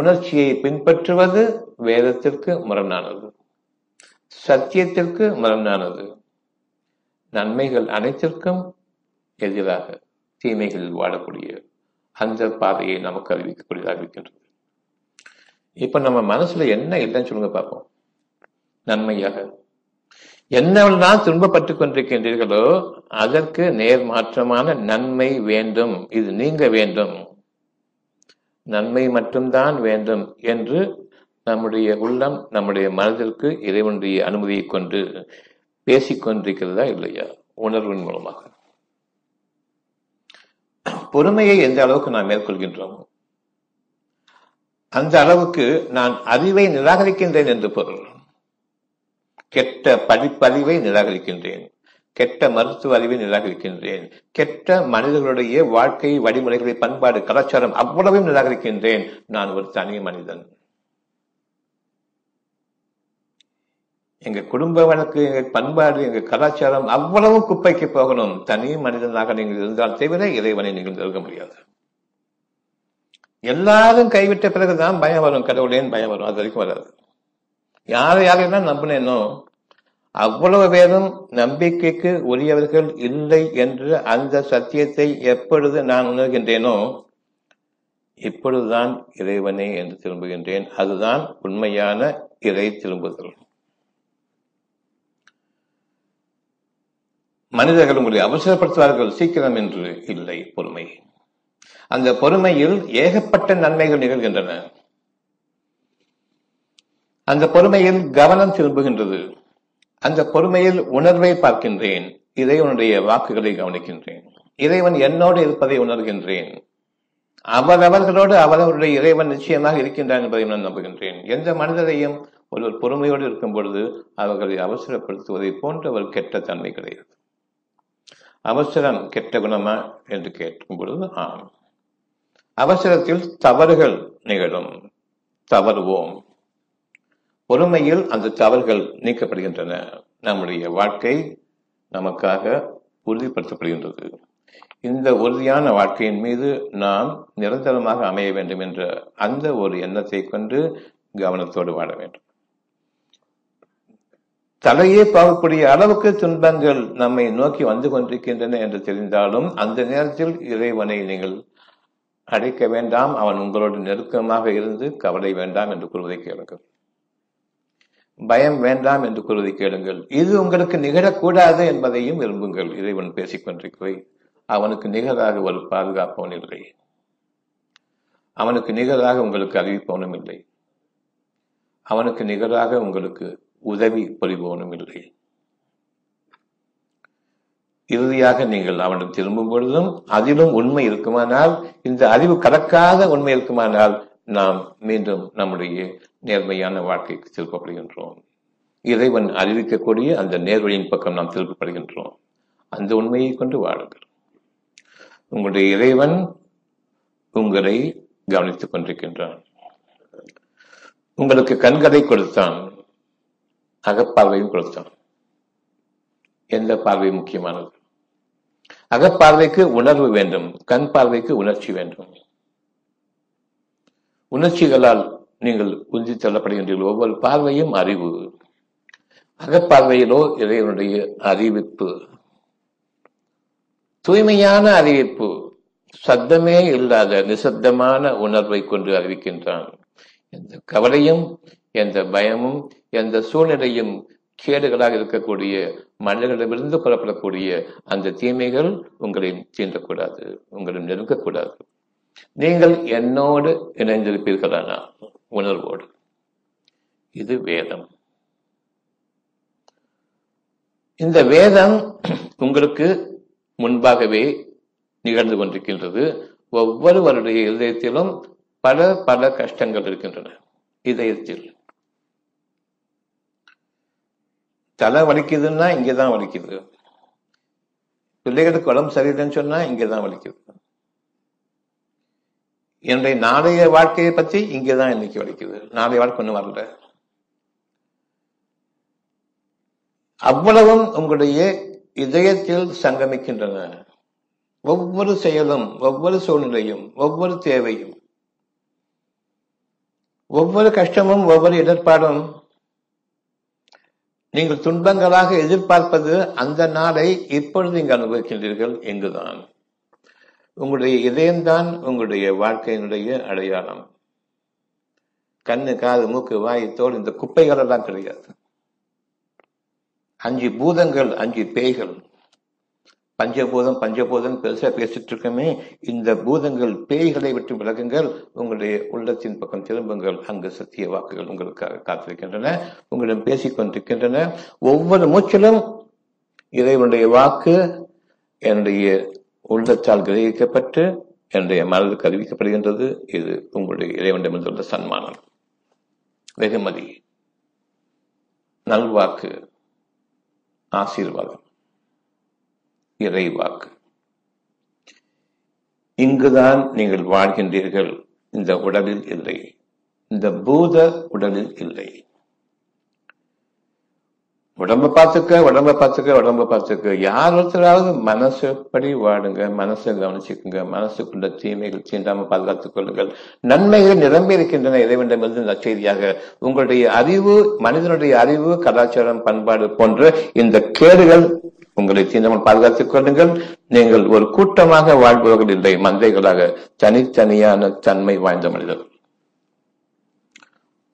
உணர்ச்சியை பின்பற்றுவது வேதத்திற்கு முரணானது, சத்தியத்திற்கு முரணானது, நன்மைகள் அனைத்திற்கும் எதிராக தீமைகளில் வாழக்கூடிய அந்த பாதையை நமக்கு அறிவிக்கக்கூடியதாக இருக்கின்றது. இப்ப நம்ம மனசுல என்ன இல்லைன்னு சொல்லுங்க பார்ப்போம். நன்மையாக என்னவெல்லாம் துன்பப்பட்டு கொண்டிருக்கின்றீர்களோ அதற்கு நேர்மாற்றமான நன்மை வேண்டும், இது நீங்க வேண்டும், நன்மை மட்டும்தான் வேண்டும் என்று நம்முடைய உள்ளம் நம்முடைய மனதிற்கு இறைவனுடைய அனுமதியை கொண்டு பேசிக்கொண்டிருக்கிறதா இல்லையா? உணர்வின் மூலமாக பொறுமையை எந்த அளவுக்கு நாம் மேற்கொள்கின்றோமோ அந்த அளவுக்கு நான் அறிவை நிராகரிக்கின்றேன் என்று பொருள். கெட்ட படிப்பறிவை நிராகரிக்கின்றேன், கெட்ட மருத்துவ அறிவை நிராகரிக்கின்றேன், கெட்ட மனிதர்களுடைய வாழ்க்கை வழிமுறைகளை, பண்பாடு, கலாச்சாரம் அவ்வளவையும் நிராகரிக்கின்றேன். நான் ஒரு தனி மனிதன். எங்க குடும்ப வழக்கு, எங்க பண்பாடு, எங்க கலாச்சாரம் அவ்வளவு குப்பைக்கு போகணும். தனி மனிதனாக நீங்கள் இருந்தால் தேவையில்லை, இறைவனை நீங்கள் நெருங்க முடியாது. எல்லாரும் கைவிட்ட பிறகுதான் பயம் வரும், கடவுளேன்னு பயம் வரும். அது வரைக்கும் வராது. யாரையெல்லாம் நம்பினேனோ அவ்வளவு பேரும் நம்பிக்கைக்கு உரியவர்கள் இல்லை என்ற அந்த சத்தியத்தை எப்பொழுது நான் உணர்கின்றேனோ இப்பொழுதுதான் இறைவனே என்று திரும்புகின்றேன். அதுதான் உண்மையான இறை திரும்புதல். மனிதர்கள் உங்களை அவசரப்படுத்துவார்கள் சீக்கிரம் என்று இல்லை, பொறுமை. அந்த பொறுமையில் ஏகப்பட்ட நன்மைகள் நிகழ்கின்றன. அந்த பொறுமையில் கவனம் திரும்புகின்றது. அந்த பொறுமையில் உணர்வை பார்க்கின்றேன், இறைவனுடைய வாக்குகளை கவனிக்கின்றேன், இறைவன் என்னோடு இருப்பதை உணர்கின்றேன், அவரவர்களோடு அவரவருடைய இறைவன் நிச்சயமாக இருக்கின்றான் என்பதை நான் நம்புகின்றேன். எந்த மனிதரையும் ஒருவர் பொறுமையோடு இருக்கும் பொழுது அவர்களை அவசரப்படுத்துவதை போன்ற ஒரு கெட்ட தன்மை கிடையாது. அவசரம் கெட்ட குணமா என்று கேட்கும் பொழுது ஆம், அவசரத்தில் தவறுகள் நிகழும், தவறுவோம். பொறுமையில் அந்த தவறுகள் நீக்கப்படுகின்றன. நம்முடைய வாழ்க்கை நமக்காக உறுதிப்படுத்தப்படுகின்றது. இந்த உறுதியான வாழ்க்கையின் மீது நாம் நிரந்தரமாக அமைய வேண்டும் என்ற அந்த ஒரு எண்ணத்தை கொண்டு கவனத்தோடு வாழ வேண்டும். தலையே பார்க்கக்கூடிய அளவுக்கு துன்பங்கள் நம்மை நோக்கி வந்து கொண்டிருக்கின்றன என்று தெரிந்தாலும் அந்த நேரத்தில் இறைவனை நீங்கள் அடைக்க வேண்டாம், அவன் உங்களோடு நெருக்கமாக இருந்து கவலை வேண்டாம் என்று கூறுவதை கேளுங்கள். பயம் வேண்டாம் என்று கூறுவதை கேளுங்கள். இது உங்களுக்கு நிகழக்கூடாது என்பதையும் விரும்புங்கள். இறைவன் பேசிக்கொண்டிருக்கவே அவனுக்கு நிகராக ஒரு பாதுகாப்பவன் இல்லை, அவனுக்கு நிகராக உங்களுக்கு அறிவிப்பவனும் இல்லை, அவனுக்கு நிகராக உங்களுக்கு உதவி புரிபவனும் இல்லை. இறுதியாக நீங்கள் அவனிடம் திரும்பும் பொழுதும் அதிலும் உண்மை இருக்குமானால், இந்த அறிவு கடக்காத உண்மை இருக்குமானால், நாம் மீண்டும் நம்முடைய நேர்மையான வாழ்க்கைக்கு திருப்பப்படுகின்றோம். இறைவன் அறிவிக்கக்கூடிய அந்த நேர்வழியின் பக்கம் நாம் திருப்பப்படுகின்றோம். அந்த உண்மையை கொண்டு வாழுங்கள். உங்களுடைய இறைவன் உங்களை கவனித்துக் கொண்டிருக்கின்றான். உங்களுக்கு கண்களை கொடுத்தான், அகப்பார்வையும் கொடுத்தான். எந்த பார்வை முக்கியமானது? அகப்பார்வைக்கு உணர்வு வேண்டும், கண் பார்வைக்கு உணர்ச்சி வேண்டும். உணர்ச்சிகளால் நீங்கள் உந்தி தள்ளப்படுகின்றீர்கள். ஒவ்வொரு பார்வையும் அறிவு. அகப்பார்வையிலோ இறைவனுடைய அறிவிப்பு, தூய்மையான அறிவிப்பு, சத்தமே இல்லாத நிசப்தமான உணர்வை கொண்டு அறிவிக்கின்றான். எந்த கவலையும் எந்த பயமும் எந்த சூழ்நிலையும் கேடுகளாக இருக்கக்கூடிய மனிதர்களிடமிருந்து புறப்படக்கூடிய அந்த தீமைகள் உங்களை தீண்டக்கூடாது, உங்களை நெருங்கக்கூடாது. நீங்கள் என்னோடு இணைந்திருப்பீர்களானா உணர்வோடு. இது வேதம். இந்த வேதம் உங்களுக்கு முன்பாகவே நிகழ்ந்து கொண்டிருக்கின்றது. ஒவ்வொருவருடைய இதயத்திலும் பல பல கஷ்டங்கள் இருக்கின்றன. இதயத்தில் தலை வலிக்குதுன்னா இங்கேதான் வலிக்குது, பிள்ளைகளுக்கு உடம்பு சரியில்லைன்னு சொன்னா இங்கேதான் வலிக்குது, என்னுடைய நாளைய வாழ்க்கையை பற்றி இங்கேதான் இன்னைக்கு வலிக்குது, நாளைய வாழ்க்கை ஒன்றும் வரல. அவ்வளவும் உங்களுடைய இதயத்தில் சங்கமிக்கின்றன. ஒவ்வொரு செயலும், ஒவ்வொரு சூழ்நிலையும், ஒவ்வொரு தேவையும், ஒவ்வொரு கஷ்டமும், ஒவ்வொரு இடர்பாடும், நீங்கள் துன்பங்களாக எதிர்பார்ப்பது அந்த நாளை இப்பொழுது நீங்கள் அனுபவிக்கின்றீர்கள். இங்குதான் உங்களுடைய இதயம்தான் உங்களுடைய வாழ்க்கையினுடைய அடையாளம். கண்ணு, காது, மூக்கு, வாய், தோல், இந்த குப்பைகள் எல்லாம் கிடையாது. 5 பூதங்கள், 5 பேய்கள், பஞ்சபூதம் பஞ்சபூதம் பெருசா பேசிட்டு இருக்கமே. இந்த பூதங்கள் பேய்களை விட்டு விலகுங்கள். உங்களுடைய உள்ளத்தின் பக்கம் திரும்புங்கள். அங்கு சத்திய வாக்குகள் உங்களுக்காக காத்திருக்கின்றன, உங்களிடம் பேசிக்கொண்டிருக்கின்றன. ஒவ்வொரு மூச்சிலும் இறைவனுடைய வாக்கு என்னுடைய உள்ளத்தால் கிரகிக்கப்பட்டு என்னுடைய மனதுக்கு அறிவிக்கப்படுகின்றது. இது உங்களுடைய இறைவனிடமிருந்துள்ள சன்மானம், வெகுமதி, நல்வாக்கு, ஆசீர்வாதம், இறைவாக்கு. இங்குதான் நீங்கள் வாழ்கின்றீர்கள். இந்த உடலில் இல்லை, இந்த பூத உடலில் இல்லை. உடம்ப பார்த்துக்க. யார் ஒருத்தராவது மனசுப்படி வாடுங்க, மனசை கவனிச்சுக்குங்க, மனசுக்குள்ள தீமைகள் தீண்டாம பாதுகாத்துக் கொள்ளுங்கள். நன்மைகள் நிரம்பி இருக்கின்றன இறைவனிடமிருந்து நற்செய்தியாக. உங்களுடைய அறிவு, மனிதனுடைய அறிவு, கலாச்சாரம், பண்பாடு போன்ற இந்த கேடுகள் உங்களை தீண்டாமல் பாதுகாத்துக் கொள்ளுங்கள். நீங்கள் ஒரு கூட்டமாக வாழ்பவர்கள் இல்லை, மந்தைகளாக, தனித்தனியான தன்மை வாய்ந்த மனிதர்கள்.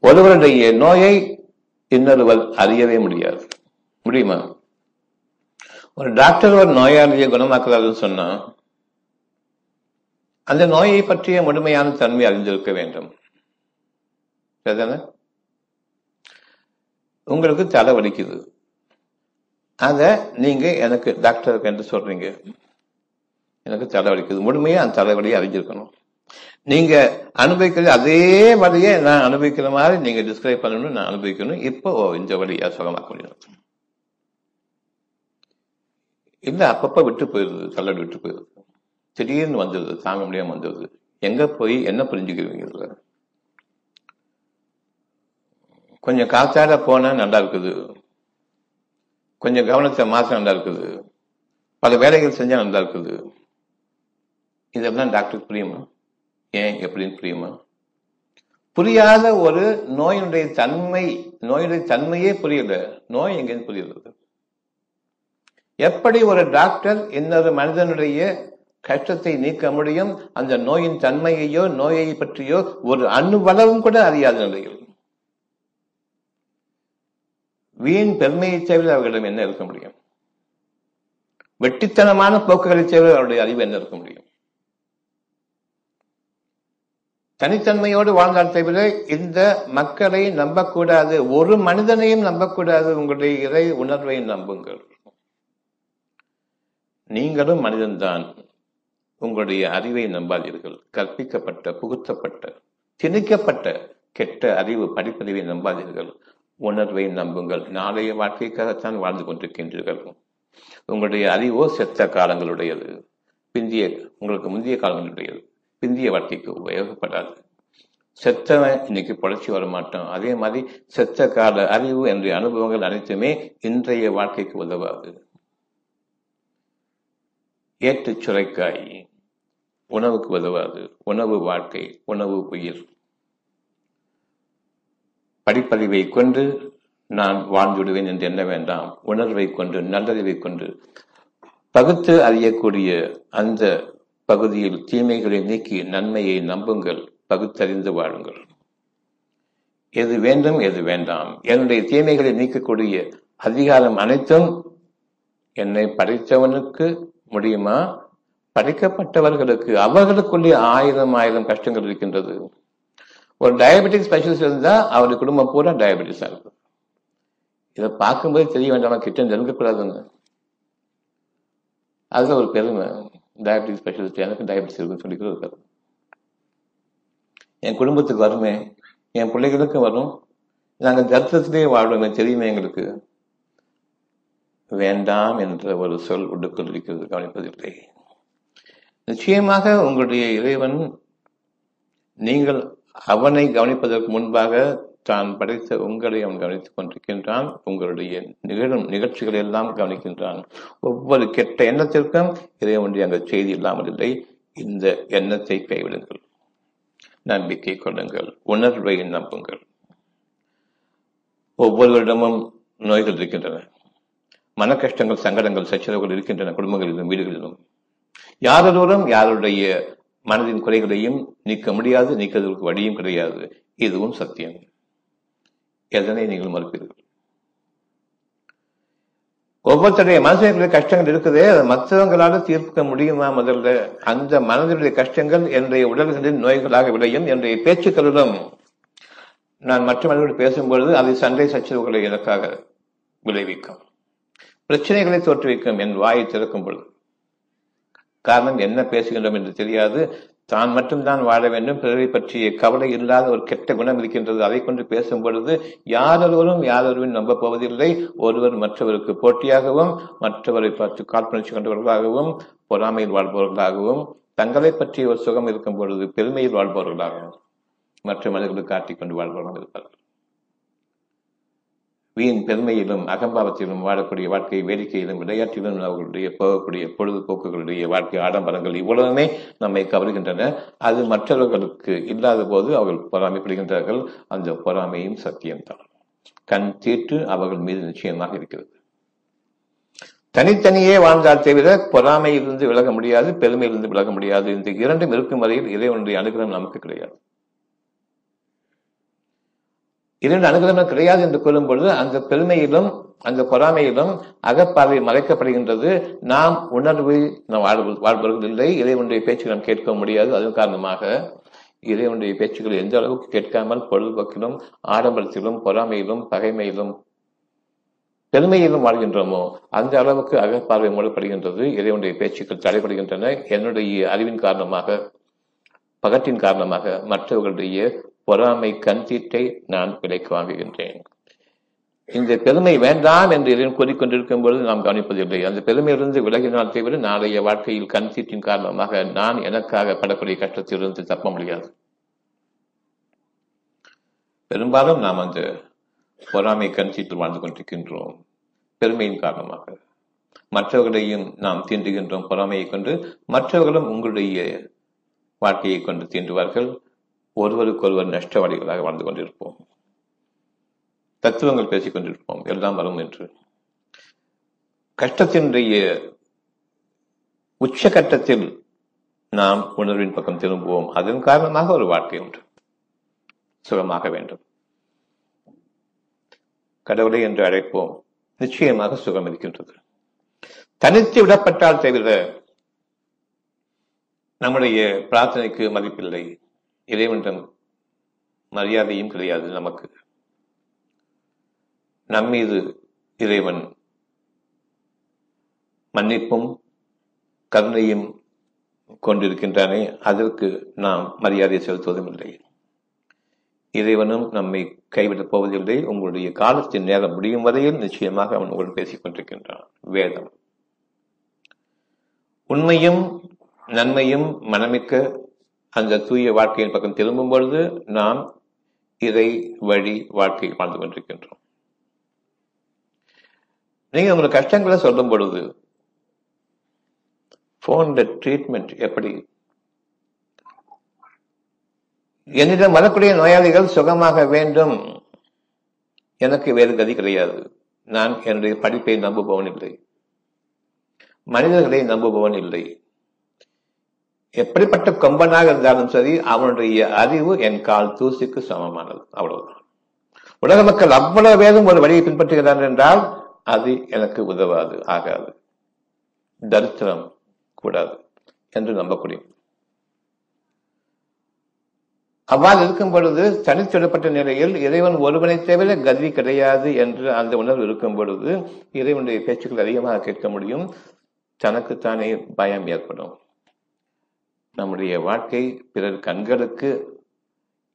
ஒருவருடைய நோயை இன்னொருவர் அறியவே முடியாது. முடியுமா? ஒரு டாக்டர் ஒரு நோயாளியை குணமாக்குறாருன்னு சொன்னா அந்த நோயை பற்றிய முழுமையான தன்மை அறிந்திருக்க வேண்டும். உங்களுக்கு தலை வலிக்குது, அத நீங்க எனக்கு டாக்டருக்கு என்று சொல்றீங்க, எனக்கு தலை வலிக்குது, முழுமையா அந்த தலைவலியை அறிஞ்சிருக்கணும். நீங்க அனுபவிக்கிறது அதே வழியை நான் அனுபவிக்கிற மாதிரி நீங்க டிஸ்கிரைப் பண்ணணும், நான் அனுபவிக்கணும். இப்போ இந்த வழியா சுகமாக்க முடியாது இல்ல, அப்பப்ப விட்டு போயிருது, தள்ளடி விட்டு போயிருது, திடீர்னு வந்துடுது, தாங்க முடியாம வந்துடுது. எங்க போய் என்ன புரிஞ்சுக்கிறீங்க? இதுல கொஞ்சம் காத்தாட போனா நல்லா இருக்குது, கொஞ்சம் கவனத்தை மாசம் நல்லா இருக்குது, பல வேலைகள் செஞ்சா நல்லா இருக்குது. இதெல்லாம் டாக்டருக்கு புரியுமா? ஏன் எப்படின்னு புரியுமா? புரியாத ஒரு நோயினுடைய தன்மை, நோயினுடைய தன்மையே புரியல, நோய் எங்கேன்னு புரியுது. எப்படி ஒரு டாக்டர் இன்னொரு மனிதனுடைய கஷ்டத்தை நீக்க முடியும். அந்த நோயின் தன்மையையோ நோயை பற்றியோ ஒரு அணுவளவும் கூட அறியாத நிலையில் வீண் பெருமையை தவிர அவர்களிடம் என்ன இருக்க முடியும்? வெட்டித்தனமான போக்குகளை தவிர அவருடைய அறிவு என்ன இருக்க முடியும்? தனித்தன்மையோடு வாழ்ந்தால் தவிர இந்த மக்களை நம்பக்கூடாது, ஒரு மனிதனையும் நம்பக்கூடாது, உங்களுடைய இறை உணர்வை நம்புங்கள். நீங்களும் மனிதன்தான், உங்களுடைய அறிவை நம்பாதீர்கள். கற்பிக்கப்பட்ட, புகுத்தப்பட்ட, திணிக்கப்பட்ட கெட்ட அறிவு படிப்பறிவை நம்பாதீர்கள். உணர்வை நம்புங்கள். நாளைய வாழ்க்கைக்காகத்தான் வாழ்ந்து கொண்டிருக்கின்றீர்கள். உங்களுடைய அறிவோ செத்த காலங்களுடையது, பிந்திய உங்களுக்கு முந்தைய காலங்களுடையது, பிந்திய வாழ்க்கைக்கு உபயோகப்படாது. செத்தவன் இன்னைக்கு புழைச்சி வரமாட்டோம். அதே மாதிரி செத்த கால அறிவு என்ற அனுபவங்கள் அனைத்துமே இன்றைய வாழ்க்கைக்கு உதவாது. ஏற்று சுரைக்காய் உணவுக்கு உதவாது. உணவு வாழ்க்கை, உணவு உயிர். படிப்பறிவை கொண்டு நான் வாழ்ந்துடுவேன் என்று எண்ண வேண்டாம். உணர்வை கொண்டு, நல்லறிவை கொண்டு பகுத்து அறியக்கூடிய அந்த பகுதியில் தீமைகளை நீக்கி நன்மையை நம்புங்கள். பகுத்தறிந்து வாழுங்கள். எது வேண்டும், எது வேண்டாம். என்னுடைய தீமைகளை நீக்கக்கூடிய அதிகாரம் அனைத்தும் என்னை படைத்தவனுக்கு முடியுமா? படைக்கப்பட்டவர்களுக்கு அவர்களுக்குள்ளே ஆயிரம் ஆயிரம் கஷ்டங்கள் இருக்கின்றது. ஒரு டயபெட்டிக் ஸ்பெஷலிஸ்ட் இருந்தா அவருடைய குடும்பம் பூரா டயபெட்டிஸா இருக்கும். இதை பார்க்கும்போது தெரிய வேண்டாமா, கிட்ட நெருங்கக்கூடாதுன்னு. அதுதான் ஒரு பெருமை. டயபெட்டிக் ஸ்பெஷலிஸ்ட் எனக்கு டயபெட்டிஸ் இருக்குன்னு சொல்லி இருக்காரு. என் குடும்பத்துக்கு வருமே, என் பிள்ளைகளுக்கும் வரும். நாங்கள் தர்த்தத்திலேயே வாழ்வோமே, தெரியுமே எங்களுக்கு. வேண்டாம் என்ற ஒரு சொல் உடுக்குள் இருக்கிறது, கவனிப்பதில்லை. நிச்சயமாக உங்களுடைய இறைவன் நீங்கள் அவனை கவனிப்பதற்கு முன்பாக தான் படைத்த உங்களை அவன் கவனித்துக் கொண்டிருக்கின்றான். உங்களுடைய நிகழும் நிகழ்ச்சிகளை எல்லாம் கவனிக்கின்றான். ஒவ்வொரு கெட்ட எண்ணத்திற்கும் இறைவனுடைய அந்த செய்தி இல்லாமல் இல்லை. இந்த எண்ணத்தை கைவிடுங்கள். நம்பிக்கை கொள்ளுங்கள். உணர்வை நம்புங்கள். ஒவ்வொருவரிடமும் நோய்கள் இருக்கின்றன. மன கஷ்டங்கள், சங்கடங்கள், சச்சரவுகள் இருக்கின்றன. குடும்பங்களிலும் வீடுகளிலும் யாரொருவரும் யாருடைய மனதின் குறைகளையும் நீக்க முடியாது. நீக்கிறதுக்கு வழியும் கிடையாது. இதுவும் சத்தியம். எதனை நீங்கள் மறுப்பீர்கள்? ஒவ்வொருத்தருடைய மனசுடைய கஷ்டங்கள் இருக்குதே, அதை மற்றவங்களால தீர்க்க முடியுமா? முதல்ல அந்த மனதினுடைய கஷ்டங்கள் என்னுடைய உடல்களின் நோய்களாக விளையும். என்னுடைய பேச்சுக்களிடம் நான் மற்ற மனிதர்களோடு பேசும்பொழுது அதை சண்டை சச்சரவுகளை எனக்காக விளைவிக்கும், பிரச்சனைகளை தோற்றுவிக்கும். என் வாயை திறக்கும் பொழுது காரணம் என்ன பேசுகின்றோம் என்று தெரியாது. தான் மட்டும்தான் வாழ வேண்டும். பிறரை பற்றிய கவலை இல்லாத ஒரு கெட்ட குணம் இருக்கின்றது. அதை கொண்டு பேசும் பொழுது யாரொருவரும் யாரொருவரும் நம்ப போவதில்லை. ஒருவர் மற்றவருக்கு போட்டியாகவும், மற்றவரை பார்த்து காழ்ப்புணர்ச்சி கொண்டவர்களாகவும், பொறாமையில் வாழ்பவர்களாகவும், தங்களை பற்றிய ஒரு சுகம் இருக்கும் பொழுது பெருமையில் வாழ்பவர்களாகவும், மற்ற மனிதர்களுக்கு காட்டிக் கொண்டு வாழ்பவர்கள் இருப்பார்கள். வீண் பெருமையிலும் அகம்பாவத்திலும் வாழக்கூடிய வாழ்க்கை, வேடிக்கையிலும் விளையாட்டிலும் அவர்களுடைய போகக்கூடிய பொழுதுபோக்குகளுடைய வாழ்க்கை ஆடம்பரங்கள் இவ்வளவுமே நம்மை கவர்கின்றன. அது மற்றவர்களுக்கு இல்லாத போது அவர்கள் பொறாமைப்படுகின்றார்கள். அந்த பொறாமையும் சத்தியம்தான். கண் தீட்டு அவர்கள் மீது நிச்சயமாக இருக்கிறது. தனித்தனியே வாழ்ந்தால் தவிர பொறாமையிலிருந்து விலக முடியாது, பெருமையிலிருந்து விலக முடியாது. இந்த இரண்டும் இருக்கும் வரையில் இறைவனுடைய அனுகிரகம் நமக்கு கிடையாது. இரண்டு அனுகிரகம் கிடையாது என்று கூறும் பொழுது அந்த பெருமையிலும் அந்த பொறாமையிலும் அகப்பார்வை மறைக்கப்படுகின்றது. நாம் உணர்வு நாம் வாழ்பவர்கள் இல்லை. இறைவனுடைய பேச்சுக்கள் நாம் கேட்க முடியாது. அதன் காரணமாக இறைவனுடைய பேச்சுக்கள் எந்த அளவுக்கு கேட்காமல் பொழுதுபோக்கிலும் ஆடம்பரத்திலும் பொறாமையிலும் பகைமையிலும் பெருமையிலும் வாழ்கின்றோமோ அந்த அளவுக்கு அகப்பார்வை மூடப்படுகின்றது. இறைவனுடைய பேச்சுக்கள் தடைபடுகின்றன. என்னுடைய அறிவின் காரணமாக, பகட்டின் காரணமாக மற்றவர்களுடைய பொறாமை கண் தீட்டை நான் விலைக்கு வாங்குகின்றேன். இந்த பெருமை வேண்டாம் என்று இறைவன் கூறிக்கொண்டிருக்கும் பொழுது நாம் கவனிப்பதில்லை. அந்த பெருமையிலிருந்து விலகினால் தவிர நாளைய வாழ்க்கையில் கண் தீட்டின் காரணமாக நான் எனக்காக படக்கூடிய கஷ்டத்திலிருந்து தப்ப முடியாது. பெரும்பாலும் நாம் அந்த பொறாமை கண் தீட்டில் வாழ்ந்து கொண்டிருக்கின்றோம். பெருமையின் காரணமாக மற்றவர்களையும் நாம் தீண்டுகின்றோம். பொறாமையை கொண்டு மற்றவர்களும் உங்களுடைய வாழ்க்கையை கொண்டு தீண்டுவார்கள். ஒருவருக்கொருவர் நஷ்டவாதிகளாக வாழ்ந்து கொண்டிருப்போம். தத்துவங்கள் பேசிக் கொண்டிருப்போம். எல்லாம் வரும் என்று கஷ்டத்தினுடைய உச்சகட்டத்தில் நாம் உணர்வின் பக்கம் திரும்புவோம். அதன் காரணமாக ஒரு வாழ்க்கை உண்டு, சுகமாக வேண்டும். கடவுளை என்று அழைப்போம், நிச்சயமாக சுகம் இருக்கின்றது. தனித்து விடப்பட்டால் தவிர நம்முடைய பிரார்த்தனைக்கு மதிப்பில்லை, இறைவனிடம் மரியாதையும் கிடையாது. நமக்கு நம்மீது இறைவன் மன்னிப்பும் கருணையும் கொண்டிருக்கின்றானே, அதற்கு நாம் மரியாதை செலுத்துவதும் இல்லை. இறைவனும் நம்மை கைவிடப் போவதில்லை. உங்களுடைய காலத்தின் நேரம் முடியும் வரையில் நிச்சயமாக அவன் உங்களுடன் பேசிக் கொண்டிருக்கின்றான். வேதம் உண்மையும் நன்மையும் மனமிக்க அந்த தூய வாழ்க்கையின் பக்கம் திரும்பும் பொழுது நாம் இறை வழி வாழ்க்கை வாழ்ந்து கொண்டிருக்கின்றோம். நீங்க உங்களுக்கு கஷ்டங்களை சொல்லும் பொழுது போன்ல ட்ரீட்மெண்ட் எப்படி, என்னிடம் வரக்கூடிய நோயாளிகள் சுகமாக வேண்டும், எனக்கு வேறு கதி கிடையாது, நான் என்னுடைய படிப்பை நம்புபவன் இல்லை, மனிதர்களை நம்புபவன் இல்லை, எப்படிப்பட்ட கொம்பனாக இருந்தாலும் சரி அவனுடைய அறிவு என் கால் தூசிக்கு சமமானது, அவ்வளவுதான். உலக மக்கள் அவ்வளவு பேரும் ஒரு வழியை பின்பற்றுகிறார்கள் என்றால் அது எனக்கு உதவாது, ஆகாது, தரித்திரம் கூடாது என்று நம்பக்கூடிய அவ்வாறு இருக்கும் பொழுது தனித்திடப்பட்ட நிலையில் இறைவன் ஒருவனை தவிர கதி கிடையாது என்று அந்த உணர்வு இருக்கும் பொழுது இறைவனுடைய பேச்சுக்கள் அதிகமாக கேட்க முடியும். தனக்குத்தானே பயம் ஏற்படும். நம்முடைய வாழ்க்கை பிறர் கண்களுக்கு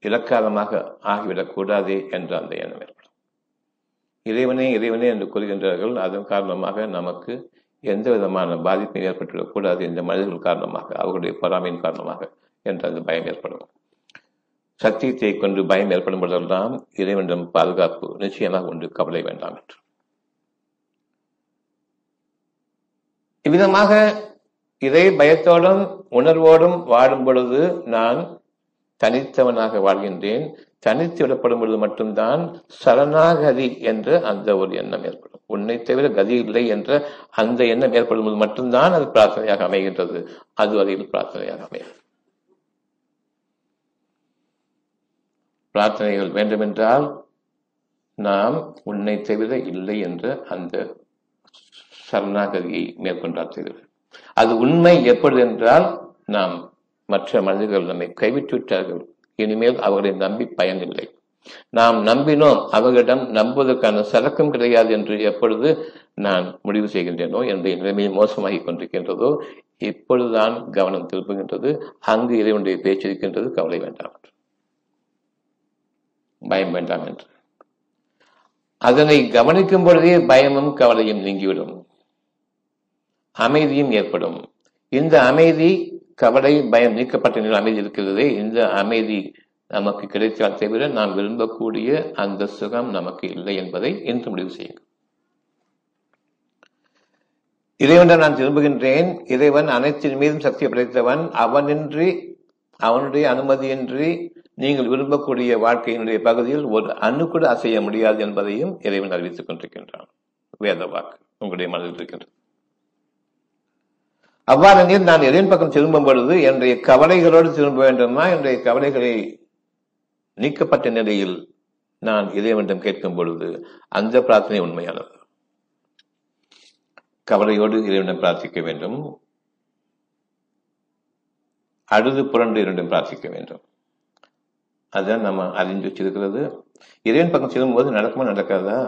இலக்காரமாக ஆகிவிடக்கூடாது என்ற அந்த எண்ணம் ஏற்படும். இறைவனே இறைவனே என்று கூறுகின்றார்கள். அதன் காரணமாக நமக்கு எந்த விதமான பாதிப்பும் ஏற்பட்டுவிடக்கூடாது, இந்த மனிதர்கள் காரணமாக, அவர்களுடைய பொறாமையின் காரணமாக என்ற அந்த பயம் ஏற்படும். சத்தியத்தை கொண்டு பயம் ஏற்படும் பொழுதெல்லாம் இறைவனிடம் பாதுகாப்பு நிச்சயமாக ஒன்று, கவலை வேண்டாம் என்று. இவ்விதமாக இதை பயத்தோடும் உணர்வோடும் வாடும் பொழுது நான் தனித்தவனாக வாழ்கின்றேன். தனித்து விடப்படும் பொழுது மட்டும்தான் சரணாகதி என்ற அந்த ஒரு எண்ணம் ஏற்படும். உன்னை தவிர கதி இல்லை என்ற அந்த எண்ணம் ஏற்படும் பொழுது மட்டும்தான் அது பிரார்த்தனையாக அமைகின்றது. அதுவரையில் பிரார்த்தனையாக அமைகிறது. பிரார்த்தனைகள் வேண்டுமென்றால் நாம் உன்னை தவிர இல்லை என்ற அந்த சரணாகதியை மேற்கொண்டால் தவிர, அது உண்மை எப்பொழுது என்றால் நாம் மற்ற மனிதர்கள் நம்மை கைவிட்டு விட்டார்கள், இனிமேல் அவர்களை நம்பி பயனில்லை, நாம் நம்பினோம் அவர்களிடம் நம்புவதற்கான சரக்கும் கிடையாது என்று எப்பொழுது நான் முடிவு செய்கின்றேனோ, என்னுடைய நிலைமையை மோசமாகிக் கொண்டிருக்கின்றதோ, இப்பொழுதுதான் கவனம் திருப்புகின்றது. அங்கு இறைவனுடைய பேச்சு இருக்கின்றது. கவலை வேண்டாம் என்று, பயம் வேண்டாம் என்று. அதனை கவனிக்கும் பொழுதே பயமும் கவலையும் நீங்கிவிடும், அமைதியும் ஏற்படும். இந்த அமைதி, கவலை, பயம் நீக்கப்பட்ட அமைதி இருக்கிறதே, இந்த அமைதி நமக்கு கிடைத்தால் தவிர நாம் விரும்பக்கூடிய அந்த சுகம் நமக்கு இல்லை என்பதை இன்று முடிவு செய்யுங்கள். இறைவனிடம் நான் திரும்புகின்றேன். இறைவன் அனைத்தின் மீதும் சக்தி படைத்தவன். அவனின்றி, அவனுடைய அனுமதியின்றி நீங்கள் விரும்பக்கூடிய வாழ்க்கையினுடைய பகுதியில் ஒரு அணு கூட அசைய முடியாது என்பதையும் இறைவன் அறிவித்துக் கொண்டிருக்கின்றான். வேத வாக்கு உங்களுடைய மனதில் இருக்கின்றது. அவ்வாறு நான் இறைவன் பக்கம் திரும்பும் பொழுது என்னுடைய கவலைகளோடு திரும்ப வேண்டுமா, என்னுடைய கவலைகளை நீக்கப்பட்ட நிலையில் நான் இறைவனிடம் கேட்கும் பொழுது அந்த பிரார்த்தனை உண்மையானது. கவலையோடு இறைவனிடம் பிரார்த்திக்க வேண்டும், அழுது புரண்டு இறைவனிடம் பிரார்த்திக்க வேண்டும். அதுதான் நம்ம அறிஞ்சு வச்சிருக்கிறது. இறைவன் பக்கம் செல்லும்போது நடக்குமா, நடக்காதா?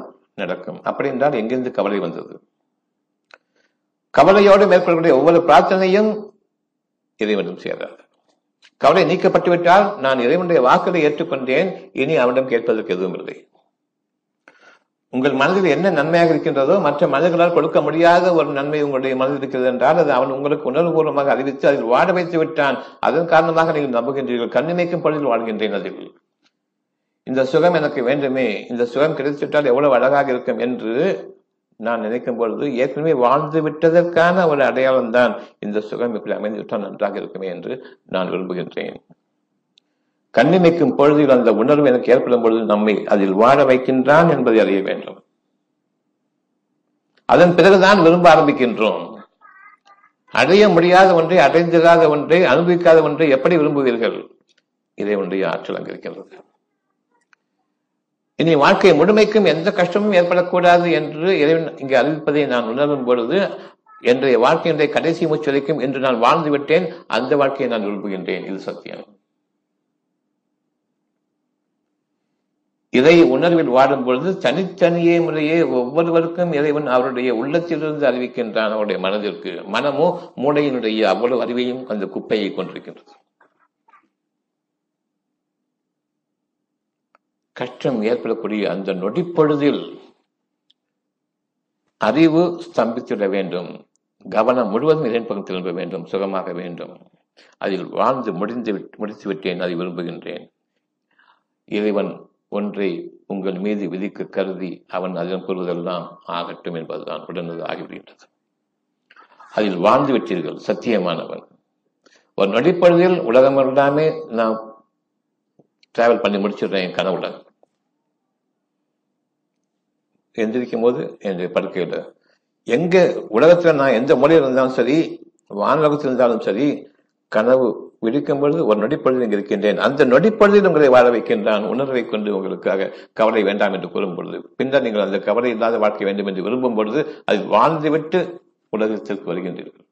நடக்கும். அப்படி என்றால் எங்கிருந்து கவலை வந்தது? கவலையோடு மேற்கொள்ளக்கூடிய ஒவ்வொரு பிரார்த்தனையும் இறைவனும் சேராது. கவலை நீக்கப்பட்டுவிட்டால் நான் இறைவனுடைய வாக்குகளை ஏற்றுக்கொண்டேன், இனி அவனிடம் கேட்பதற்கு எதுவும் இல்லை. உங்கள் மனதில் என்ன நன்மையாக இருக்கின்றதோ, மற்ற மனிதர்களால் கொடுக்க முடியாத ஒரு நன்மை உங்களுடைய மனதில் இருக்கிறது என்றால் அது அவன் உங்களுக்கு உணர்வுபூர்வமாக அறிவித்து அதில் வாட வைத்து விட்டான். அதன் காரணமாக நீங்கள் நம்புகின்றீர்கள். கண்ணிமைக்கும் பொழுதில் வாழ்கின்றேன், அதில் இந்த சுகம் எனக்கு வேண்டுமே, இந்த சுகம் கிடைத்துவிட்டால் எவ்வளவு அழகாக இருக்கும் என்று நான் நினைக்கும் பொழுது ஏற்கனவே வாழ்ந்து விட்டதற்கான ஒரு அடையாளம் தான் இந்த சுகம் இப்படி அமைந்துவிட்டால் நன்றாக இருக்குமே என்று நான் விரும்புகின்றேன். கண்ணிமைக்கும் பொழுதில் அந்த உணர்வு எனக்கு ஏற்படும் பொழுது நம்மை அதில் வாழ வைக்கின்றான் என்பதை அறிய வேண்டும். அதன் பிறகுதான் விரும்ப ஆரம்பிக்கின்றோம். அடைய முடியாத ஒன்றை, அடைந்திராத ஒன்றை, அனுபவிக்காத ஒன்றை எப்படி விரும்புவீர்கள்? இறைவனுடைய ஆற்றல் அங்கிருக்கின்றது. இனி வாழ்க்கை முழுமைக்கும் எந்த கஷ்டமும் ஏற்படக்கூடாது என்று இறைவன் இங்கே அறிவிப்பதை நான் உணரும் பொழுது, என்னுடைய வாழ்க்கையினுடைய கடைசி மூச்சொலிக்கும் என்று நான் வாழ்ந்து விட்டேன், அந்த வாழ்க்கையை நான் விரும்புகின்றேன். இது சத்தியம். இதை உணர்வில் வாடும் பொழுது தனித்தனியே முறையே ஒவ்வொருவருக்கும் இறைவன் அவருடைய உள்ளத்திலிருந்து அறிவிக்கின்றான். அவருடைய மனதிற்கு மனமோ மூளையினுடைய அவ்வளவு அறிவையும் அந்த குப்பையை கொண்டிருக்கின்றது. கஷ்டம் ஏற்படக்கூடிய அந்த நொடிப்பொழுதில் அறிவு ஸ்தம்பித்திட வேண்டும். கவனம் முழுவதும் இறைவன் பக்கம் திரும்ப வேண்டும், சுகமாக வேண்டும். அதில் வாழ்ந்து முடித்து விட்டேன், அதை விரும்புகின்றேன். இறைவன் ஒன்றை உங்கள் மீது விதிக்க கருதி அவன் அதன் கூறுவதெல்லாம் ஆகட்டும் என்பதுதான் உடனது ஆகிவிடுகின்றது. அதில் வாழ்ந்து விட்டீர்கள். சத்தியமானவன் ஒரு நொடிப்பொழுதில் உலகம் எல்லாமே நான் டிராவல் பண்ணி முடிச்சிடுறேன். என் கனவுல எந்திரிக்கும் போது என்னுடைய படுக்கையில எங்க உலகத்துல நான் எந்த மொழியில் இருந்தாலும் சரி, வானலகத்தில் இருந்தாலும் சரி, கனவு விழிக்கும் பொழுது ஒரு நொடிப்பொழுது இங்கு இருக்கின்றேன். அந்த நொடிப்பொழுதில் உங்களை வாழ வைக்கின்றான். உணர்வை கொண்டு உங்களுக்காக கவலை வேண்டாம் என்று கூறும் பொழுது, பின்னர் நீங்கள் அந்த கவலை இல்லாத வாழ்க்கை வேண்டும் என்று விரும்பும் பொழுது அதில் வாழ்ந்துவிட்டு உலகத்திற்கு வருகின்றீர்கள்.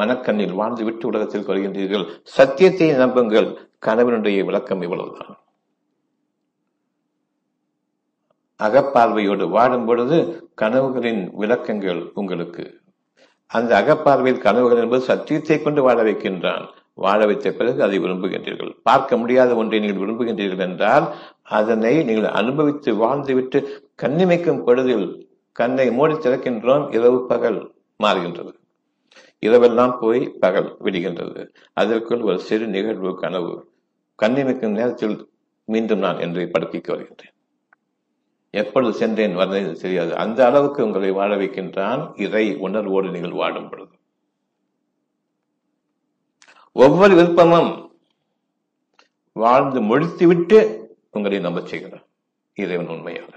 மனக்கண்ணில் வாழ்ந்துவிட்டு உலகத்திற்கு வருகின்றீர்கள். சத்தியத்தை நம்புங்கள். கனவினுடைய விளக்கம் இவ்வளவுதான். அகப்பார்வையோடு வாடும் பொழுது கனவுகளின் விளக்கங்கள் உங்களுக்கு. அந்த அகப்பார்வையில் கனவுகள் என்பது சத்தியத்தை கொண்டு வாழ வைக்கின்றான். வாழ வைத்த பிறகு அதை விரும்புகின்றீர்கள். பார்க்க முடியாத ஒன்றை நீங்கள் விரும்புகின்றீர்கள் என்றால் அதனை நீங்கள் அனுபவித்து வாழ்ந்துவிட்டு கண்ணிமைக்கும் பொழுதில் கண்ணை மூடி திறக்கின்றோம். இரவு பகல் மாறுகின்றது. இரவெல்லாம் போய் பகல் விடுகின்றது. அதற்குள் ஒரு சிறு நிகழ்வு கனவு. கண்ணிமைக்கும் நேரத்தில் மீண்டும் நான் என்று படுக்கைக்கு வருகின்றேன். எப்பொழுது சென்றேன் வந்தது தெரியாது. அந்த அளவுக்கு உங்களை வாழ வைக்கின்றான் இறை உணர்வோடு நீங்கள் வாடும் பொழுது. ஒவ்வொரு விருப்பமும் வாழ்ந்து முடித்துவிட்டு உங்களை நம்ப செய்கிறார் இறைவன் உண்மையாக.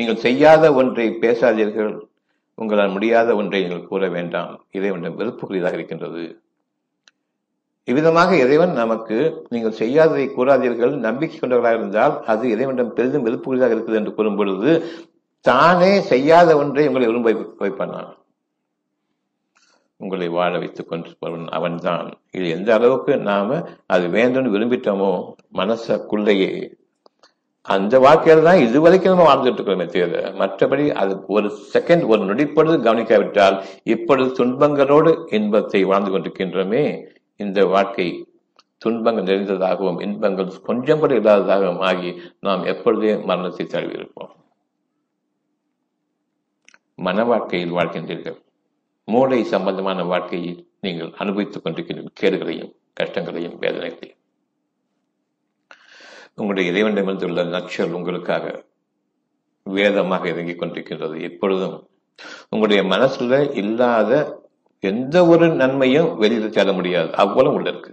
நீங்கள் செய்யாத ஒன்றை பேசாதீர்கள். உங்களால் முடியாத ஒன்றை நீங்கள் கூற வேண்டாம். இறைவனின் வெறுப்புக்குரியதாக இருக்கின்றது. இவ்விதமாக இறைவன் நமக்கு நீங்கள் செய்யாததை கூறாதீர்கள், நம்பிக்கை கொண்டவர்களாக இருந்தால் அது இறைவனிடம் பெரிதும் வெறுப்புக்குரியதாக இருக்குது என்று கூறும் பொழுது தானே செய்யாத ஒன்றை உங்களை விரும்ப வைப்பான். உங்களை வாழ வைத்துக் கொண்டிருப்பவன் அவன்தான். இது எந்த அளவுக்கு நாம அது வேண்டும்னு விரும்பிட்டோமோ மனசுக்குள்ளேயே, அந்த வாழ்க்கையில தான் இதுவரைக்கும் நம்ம வாழ்ந்துட்டு இருக்கிறோமே தேவை. மற்றபடி அது ஒரு செகண்ட், ஒரு நொடிப்பொழுது கவனிக்காவிட்டால் இப்பொழுது துன்பங்களோடு இன்பத்தை வாழ்ந்து கொண்டிருக்கின்றோமே. இந்த வாழ்க்கை துன்பங்கள் நிறைந்ததாகவும் இன்பங்கள் கொஞ்சம் கூட இல்லாததாகவும் ஆகி நாம் எப்பொழுதே மரணத்தை தழுவியிருப்போம். மன வாழ்க்கையில் வாழ்கின்றீர்கள். மூளை சம்பந்தமான வாழ்க்கையை நீங்கள் அனுபவித்துக் கொண்டிருக்கின்ற கேடுகளையும் கஷ்டங்களையும் வேதனைகளையும் உங்களுடைய இறைவனிடமிருந்துள்ள நச்சல் உங்களுக்காக வேதமாக இறங்கிக் கொண்டிருக்கின்றது. எப்பொழுதும் உங்களுடைய மனசுல இல்லாத எந்த ஒரு நன்மையும் வெளியில் தர முடியாது. அவ்வளவு உள்ள இருக்கு.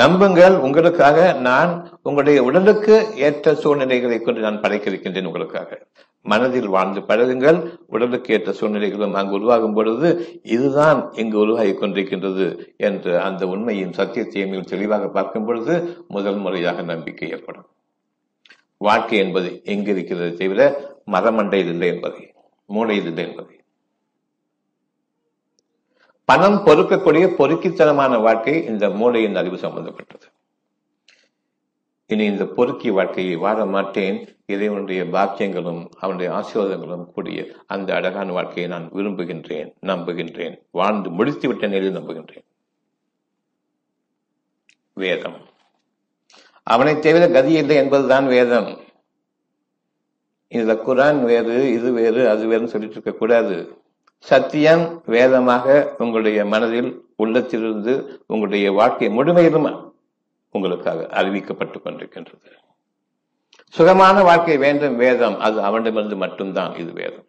நம்புங்கள். உங்களுக்காக நான் உங்களுடைய உடலுக்கு ஏற்ற சூழ்நிலைகளை கொண்டு நான் படைக்க இருக்கின்றேன். உங்களுக்காக மனதில் வாழ்ந்து பழகுங்கள். உடலுக்கு ஏற்ற சூழ்நிலைகளும் அங்கு உருவாகும் பொழுது இதுதான் இங்கு உருவாகி கொண்டிருக்கின்றது என்ற அந்த உண்மையும் சத்தியத்தையும் தெளிவாக பார்க்கும் பொழுது முதல் முறையாக நம்பிக்கை ஏற்படும். வாழ்க்கை என்பது எங்கு இருக்கிறது தவிர மரமண்டையில் இல்லை என்பதை, மூளையில் இல்லை என்பதை. பணம் பொறுக்கக்கூடிய பொறுக்கித்தனமான வாழ்க்கை இந்த மூளையின் அறிவு சம்பந்தப்பட்டது. இனி இந்த பொறுக்கி வாழ்க்கையை வாழ மாட்டேன். இறைவனுடைய பாக்கியங்களும் அவனுடைய ஆசீர்வாதங்களும் கூடிய அந்த அழகான வாழ்க்கையை நான் விரும்புகின்றேன், நம்புகின்றேன். வாழ்ந்து முடித்து விட்ட நிலையில் நம்புகின்றேன். வேதம். அவனை தவிர கதி இல்லை என்பதுதான் வேதம். இதுல குரான் வேறு, இது வேறு, அது வேறுன்னு சொல்லிட்டு இருக்க கூடாது. சத்தியம் வேதமாக உங்களுடைய மனதில் உள்ளத்திலிருந்து உங்களுடைய வாழ்க்கை முழுமையிலும் உங்களுக்காக அறிவிக்கப்பட்டுக் கொண்டிருக்கின்றது. சுகமான வாழ்க்கை வேண்டும் வேதம், அது அவனிடமிருந்து மட்டும்தான். இது வேதம்.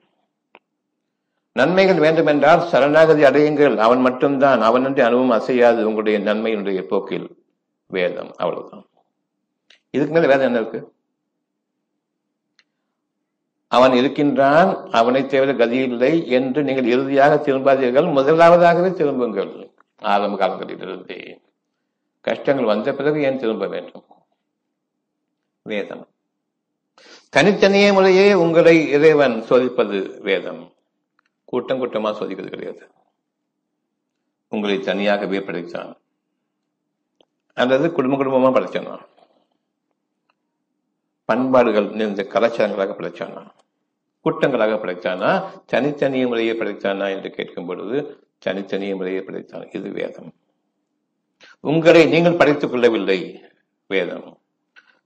நன்மைகள் வேண்டும் என்றால் சரணாகதி அடையுங்கள், அவன் மட்டும்தான். அவனின்றி அனுபவம் அசையாது உங்களுடைய நன்மையினுடைய போக்கில். வேதம் அவ்வளவுதான். இதுக்கு மேல வேதம் என்ன இருக்கு? அவன் இருக்கின்றான், அவனை தேவையில்லை, கதியில்லை என்று நீங்கள் இறுதியாக திரும்பாதீர்கள். முதலாவதாகவே திரும்புங்கள். ஆரம்ப காலங்களிலிருந்து கஷ்டங்கள் வந்த பிறகு ஏன் திரும்ப வேண்டும்? வேதம் தனித்தனியே முறையே உங்களை இறைவன் சோதிப்பது வேதம். கூட்டம் கூட்டமா சோதிப்பது கிடையாது. உங்களை தனியாகவே படைத்தான், அல்லது குடும்ப குடும்பமா படைச்சானா, பண்பாடுகள் நிறைந்த கலாச்சாரங்களாக படைத்தானா, கூட்டங்களாக படைத்தானா, தனித்தனிய முறையை படைத்தானா என்று கேட்கும் பொழுது தனித்தனிய முறையை படைத்தான். இது வேதம். உங்களை நீங்கள் படைத்துக் கொள்ளவில்லை, வேதம்.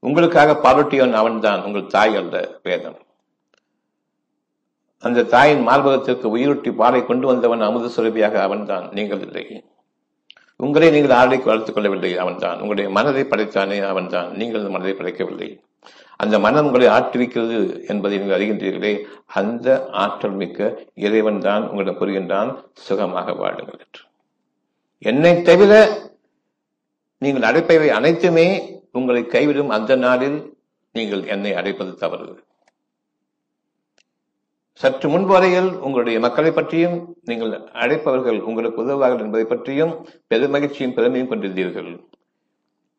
உங்களுக்காக பாலூட்டியவன் அவன்தான், உங்கள் தாய் அல்ல, வேதம். அந்த தாயின் மார்பகத்திற்கு உயிரூட்டி பாலை கொண்டு வந்தவன் அமுத சுரபியாக அவன்தான், நீங்கள் இல்லை. உங்களை நீங்கள் ஆடைக்கு வளர்த்துக் கொள்ளவில்லை, அவன்தான். உங்களுடைய மனதை படைத்தானே, அவன்தான். நீங்கள் அந்த மனதை படைக்கவில்லை. அந்த மனம் உங்களை ஆற்றுவிக்கிறது என்பதை நீங்கள் அறிகின்றீர்களே. அந்த ஆற்றல் மிக்க இறைவன் தான் உங்களிடம் புரிகின்றான், சுகமாக வாழுங்கள் என்று. என்னை தவிர நீங்கள் அடைப்பவை அனைத்துமே உங்களை கைவிடும். அந்த நாளில் நீங்கள் என்னை அடைப்பது தவறு. சற்று முன்வரையில் உங்களுடைய மக்களை பற்றியும், நீங்கள் அழைப்பவர்கள் உங்களுக்கு உதவுவார்கள் என்பதை பற்றியும் பெருமகிழ்ச்சியும் பெருமையும் கொண்டிருந்தீர்கள்.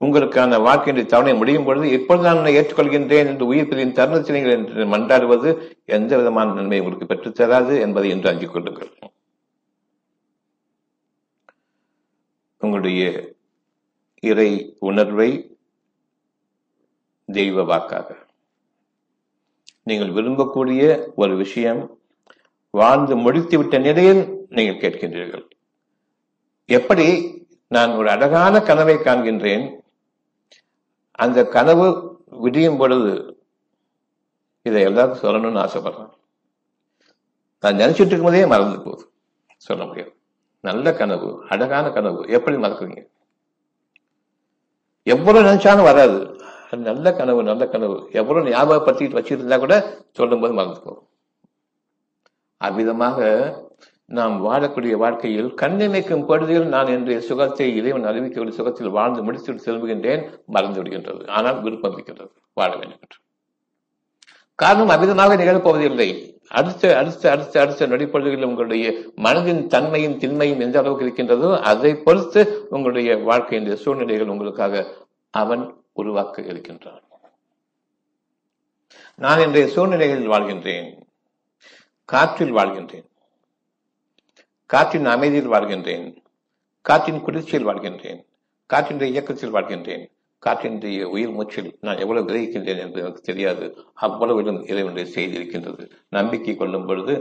உங்களுக்கான வாழ்க்கையினுடைய தவணை முடியும் பொழுது, எப்பொழுது நான் என்னை ஏற்றுக்கொள்கின்றேன் என்று உயிர் பிரியும் தருணத்தில் நீங்கள் என்று மன்றாடுவது எந்த விதமான நன்மையை உங்களுக்கு பெற்றுத்தராது என்பதை என்று அஞ்சிக் கொள்ளுங்கள். உங்களுடைய இறை உணர்வை தெய்வ வாக்காக நீங்கள் விரும்பக்கூடிய ஒரு விஷயம் வாழ்ந்து முடித்துவிட்ட நிலையில் நீங்கள் கேட்கின்றீர்கள். எப்படி நான் ஒரு அழகான கனவை காண்கின்றேன், அந்த கனவு விடியும் பொழுது இதை எல்லாருக்கும் சொல்லணும்னு ஆசைப்படுறேன். நான் நினைச்சிட்டு இருக்கும் போதே மறந்து போகுது, சொல்ல முடியாது. நல்ல கனவு, அழகான கனவு, எப்படி மறக்குறீங்க? எவ்வளவு நினைச்சாலும் வராது. நல்ல கனவு, நல்ல கனவு, எவ்வளவு ஞாபகப்படுத்திட்டு வச்சிருந்தா கூட சொல்லும் போது மறந்து போகும். அவ்விதமாக நாம் வாழக்கூடிய வாழ்க்கையில் கண்ணிமைக்கும் பொழுதில் நான் என்னுடைய சுகத்தை, இறைவன் அறிவிக்கக்கூடிய சுகத்தில் வாழ்ந்து முடித்துவிட்டு திரும்புகின்றேன், மறந்து விடுகின்றது. ஆனால் விருப்பம் இருக்கின்றது, வாழ வேண்டும் என்று. காரணம் அவ்விதமாக நிகழப்போவதில்லை. அடுத்த அடுத்த அடுத்த அடுத்த நொடிப்பொழுதுகளில் உங்களுடைய மனதின் தன்மையும் திண்மையும் எந்த அளவுக்கு இருக்கின்றதோ அதை பொறுத்து உங்களுடைய வாழ்க்கையினுடைய சூழ்நிலைகள் உங்களுக்காக அவன் உருவாக்க இருக்கின்றான். நான் இன்றைய சூழ்நிலைகளில் வாழ்கின்றேன், காற்றில் வாழ்கின்றேன், காற்றின் அமைதியில் வாழ்கின்றேன், காற்றின் குளிர்ச்சியில் வாழ்கின்றேன், காற்றினுடைய இயக்கத்தில் வாழ்கின்றேன், காற்றினுடைய உயிர் மூச்சில் நான் எவ்வளவு விளைவிக்கின்றேன் என்று எனக்கு தெரியாது. அவ்வளவிலும் இறைவனுடைய செய்தி இருக்கின்றது. நம்பிக்கை கொள்ளும் பொழுது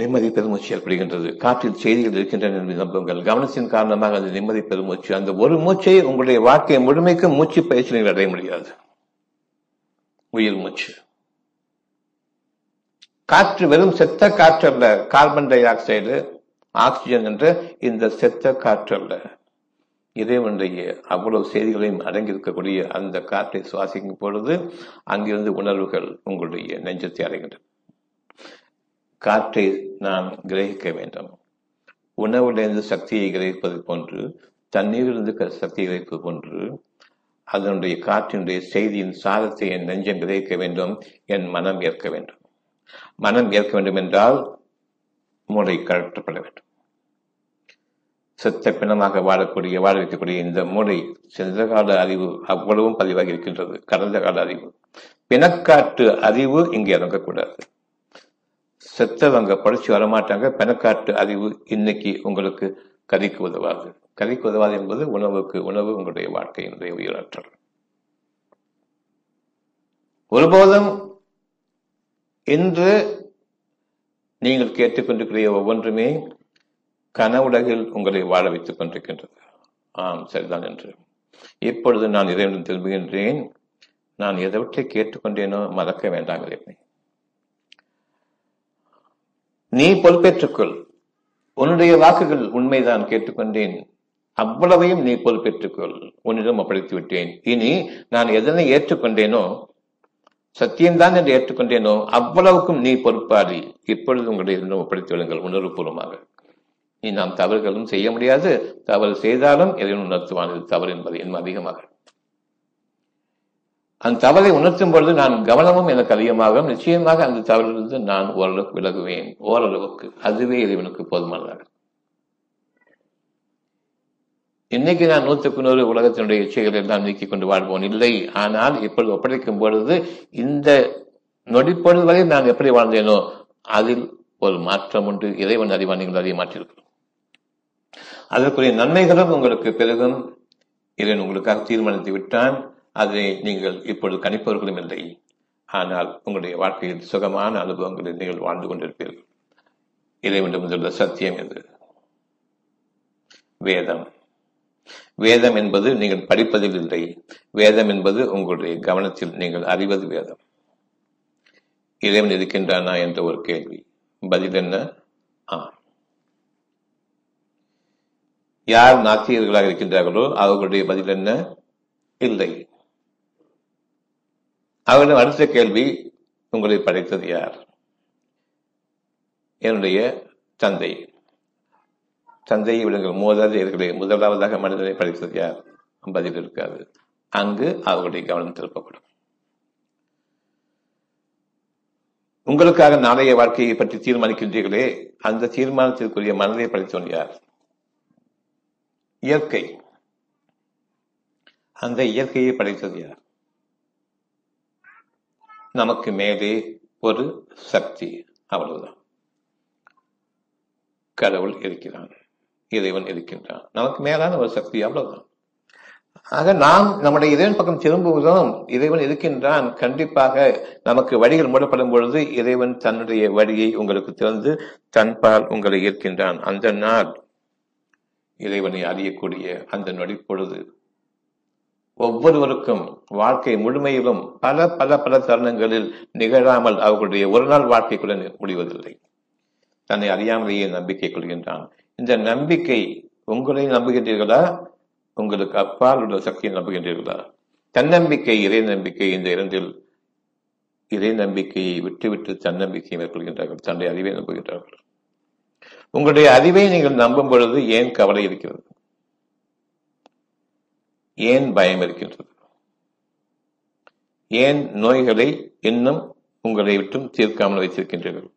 நிம்மதி பெருமூச்சு ஏற்படுகின்றது. காற்றில் செய்திகள் இருக்கின்றன என்று நம்புங்கள். கவனத்தின் காரணமாக அந்த நிம்மதி பெருமூச்சு, அந்த ஒரு மூச்சை உங்களுடைய வாழ்க்கையை முழுமைக்கு மூச்சு பயிற்சி நீங்கள் அடைய முடியாது. உயிர் மூச்சு. காற்று வெறும் செத்த காற்று அல்ல, கார்பன் டை ஆக்சைடு, ஆக்சிஜன் என்ற இந்த செத்த காற்று அல்ல. இறைவனுடைய அவ்வளவு செய்திகளையும் அடங்கியிருக்கக்கூடிய அந்த காற்றை சுவாசிக்கும் பொழுது அங்கிருந்து உணர்வுகள் உங்களுடைய நெஞ்சத்தை அடைகின்றன. காற்றை நாம் கிரகிக்க வேண்டும். உணவுலேருந்து சக்தியை கிரகிப்பது போன்று, தண்ணீரிலிருந்து சக்தியை கிரகிப்பது போன்று, அதனுடைய காற்றினுடைய செய்தியின் சாரத்தை என் நெஞ்சம் கிரகிக்க வேண்டும், என் மனம் ஏற்க வேண்டும். மனம் ஏற்க வேண்டும் என்றால் மூளை கழற்றப்பட வேண்டும். சித்த பிணமாக வாழக்கூடிய, வாழ வைக்கக்கூடிய இந்த மூளை, சென்ற கால அறிவு அவ்வளவும் பதிவாகி இருக்கின்றது. கடந்த கால அறிவு, பிணக்காட்டு அறிவு இங்கே இறங்கக்கூடாது. செத்தவங்க படிச்சு வரமாட்டாங்க. பெணக்காட்டு அறிவு இன்னைக்கு உங்களுக்கு கதிக்கு உதவாது. கதிக்கு உதவாது என்பது உணவுக்கு உணவு உங்களுடைய வாழ்க்கையினுடைய உயிராற்றல். ஒருபோதும் இன்று நீங்கள் கேட்டுக்கொண்டிருக்கிற ஒவ்வொன்றுமே கனவுலகில் உங்களை வாழ வைத்துக் கொண்டிருக்கின்றது. ஆம், சரிதான் என்று இப்பொழுது நான் இறைவன் திரும்புகின்றேன். நான் எதவற்றை கேட்டுக்கொண்டேனோ மறக்க வேண்டாம். இறைவனை நீ பொறுப்பேற்றுக்கொள். உன்னுடைய வாக்குகள் உண்மைதான், கேட்டுக்கொண்டேன், அவ்வளவையும் நீ பொறுப்பேற்றுக்கொள். உன்னிடம் ஒப்படைத்து விட்டேன். இனி நான் எதனை ஏற்றுக்கொண்டேனோ, சத்தியம்தான் என்று ஏற்றுக்கொண்டேனோ அவ்வளவுக்கும் நீ பொறுப்பாளி. இப்பொழுது உங்களுடைய என்னிடம் ஒப்படைத்து விடுங்கள் உணர்வுபூர்வமாக. இனி நாம் தவறுகளும் செய்ய முடியாது. தவறு செய்தாலும் எதையும் உணர்த்துவானது தவறு என்பதை இன்னும் அதிகமாக அந்த தவறை உணர்த்தும் பொழுது நான் கவனமும் எனக்கு அதிகமாகும். நிச்சயமாக அந்த தவறிலிருந்து நான் ஓரளவுக்கு விலகுவேன். ஓரளவுக்கு அதுவே இறைவனுக்கு போதுமானதாக. இன்னைக்கு நான் 100க்கு 100 உலகத்தினுடைய இச்சைகளை எல்லாம் நீக்கிக் கொண்டு வாழ்வோம் இல்லை. ஆனால் இப்பொழுது ஒப்படைக்கும் பொழுது இந்த நொடிப்பொழுது வரை நான் எப்படி வாழ்ந்தேனோ அதில் ஒரு மாற்றம் உண்டு. இறைவன் அறிவான் நீங்கள் அறிய மாற்றிருக்கிறோம். அதற்குரிய நன்மைகளும் உங்களுக்கு பெருகும். இறைவன் உங்களுக்காக தீர்மானித்து விட்டான். அதை நீங்கள் இப்பொழுது கணிப்பவர்களும் இல்லை. ஆனால் உங்களுடைய வாழ்க்கையில் சுகமான அனுபவங்களை நீங்கள் வாழ்ந்து கொண்டிருப்பீர்கள். இறைவன் முதல்ல சத்தியம் எது? வேதம். வேதம் என்பது நீங்கள் படிப்பதில் இல்லை. வேதம் என்பது உங்களுடைய கவனத்தில் நீங்கள் அறிவது வேதம். இறைவன் இருக்கின்றானா என்ற ஒரு கேள்வி. பதில் என்ன? யார் நாத்திகர்களாக இருக்கின்றார்களோ அவர்களுடைய பதில் என்ன? இல்லை. அவரிடம் அடுத்த கேள்வி, உங்களை படைத்தது யார்? என்னுடைய தந்தை. தந்தையை விடுங்கள், மோதாது இருக்கிறே. முதலாவதாக மனிதனை படைத்தது யார்? பதில் இருக்காது. அங்கு அவர்களுடைய கவனம் திருப்பப்படும். உங்களுக்காக நாளைய வாழ்க்கையை பற்றி தீர்மானிக்கின்றீர்களே, அந்த தீர்மானத்திற்குரிய மனதை படைத்தவன் யார்? இயற்கை. அந்த இயற்கையை படைத்தது யார்? நமக்கு மேலே ஒரு சக்தி. அவ்வளவுதான். கடவுள் இருக்கிறான், இறைவன் இருக்கின்றான், நமக்கு மேலான ஒரு சக்தி. அவ்வளவுதான். ஆக நாம் நம்முடைய இறைவன் பக்கம் திரும்புகிறோம். இறைவன் இருக்கின்றான். கண்டிப்பாக நமக்கு வழிகள் மூடப்படும் பொழுது இறைவன் தன்னுடைய வழியை உங்களுக்கு திறந்து தன்பால் உங்களை ஈர்க்கின்றான். அந்த நாள் இறைவனை அறியக்கூடிய அந்த நொடி பொழுது ஒவ்வொருவருக்கும் வாழ்க்கை முழுமையிலும் பல பல பல தருணங்களில் நிகழாமல் அவர்களுடைய ஒரு நாள் வாழ்க்கைக்குள்ள முடிவதில்லை. தன்னை அறியாமலேயே நம்பிக்கை கொள்கின்றான். இந்த நம்பிக்கை உங்களை நம்புகின்றீர்களா? உங்களுக்கு அப்பால் உள்ள சக்தியை நம்புகின்றீர்களா? தன்னம்பிக்கை, இறை நம்பிக்கை. இந்த இரண்டில் இறை நம்பிக்கையை விட்டுவிட்டு தன்னம்பிக்கையை மேற்கொள்கின்றார்கள். தன்னை அறிவை நம்புகின்றார்கள். உங்களுடைய அறிவை நீங்கள் நம்பும் பொழுது ஏன் கவலை இருக்கிறது? ஏன் பயம் இருக்கின்றது? ஏன் நோய்களை இன்னும் உங்களை விட்டும் தீர்க்காமல் வைத்திருக்கின்றீர்கள்?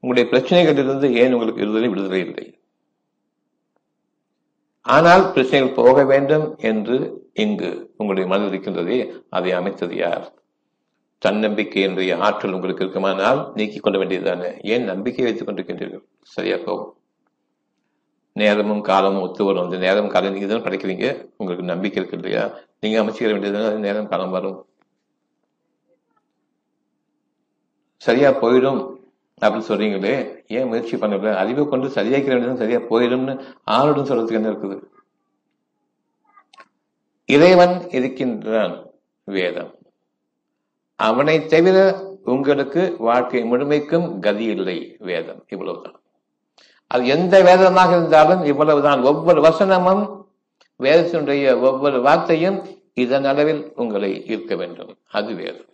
உங்களுடைய பிரச்சனைகளிலிருந்து ஏன் உங்களுக்கு விடுதலை இல்லை? ஆனால் பிரச்சனைகள் போக வேண்டும் என்று இங்கு உங்களுடைய மனதில் இருக்கின்றதே, அதை அமைத்தது யார்? தன்னம்பிக்கை என்ற ஆற்றல் உங்களுக்கு இருக்குமானால் நீக்கிக் கொள்ள வேண்டியதுதானே. ஏன் நம்பிக்கை வைத்துக் கொண்டிருக்கின்றீர்கள்? சரியா போகும். நேரமும் காலமும் ஒத்து வரும். அந்த நேரம் காலம் நீங்க தான் படைக்கிறீங்க. உங்களுக்கு நம்பிக்கை இருக்கு இல்லையா? நீங்க அமைச்சுக்கிற வேண்டியதுதான். நேரம் காலம் வரும், சரியா போயிடும் அப்படின்னு சொல்றீங்களே, ஏன் முயற்சி பண்ணல? அறிவை கொண்டு சரியாக்கிற வேண்டியது சரியா போயிடும்னு ஆளுடன் சொல்றதுக்கு என்ன இருக்குது? இறைவன் இருக்கின்றான், வேதம். அவனை தவிர உங்களுக்கு வாழ்க்கை முழுமைக்கும் கதி இல்லை. வேதம் இவ்வளவுதான். அது எந்த வேதமாக இருந்தாலும் இவ்வளவுதான். ஒவ்வொரு வசனமும் வேதத்தினுடைய ஒவ்வொரு வார்த்தையும் இதன் அளவில் உங்களை ஈர்க்க வேண்டும். அது வேதம்.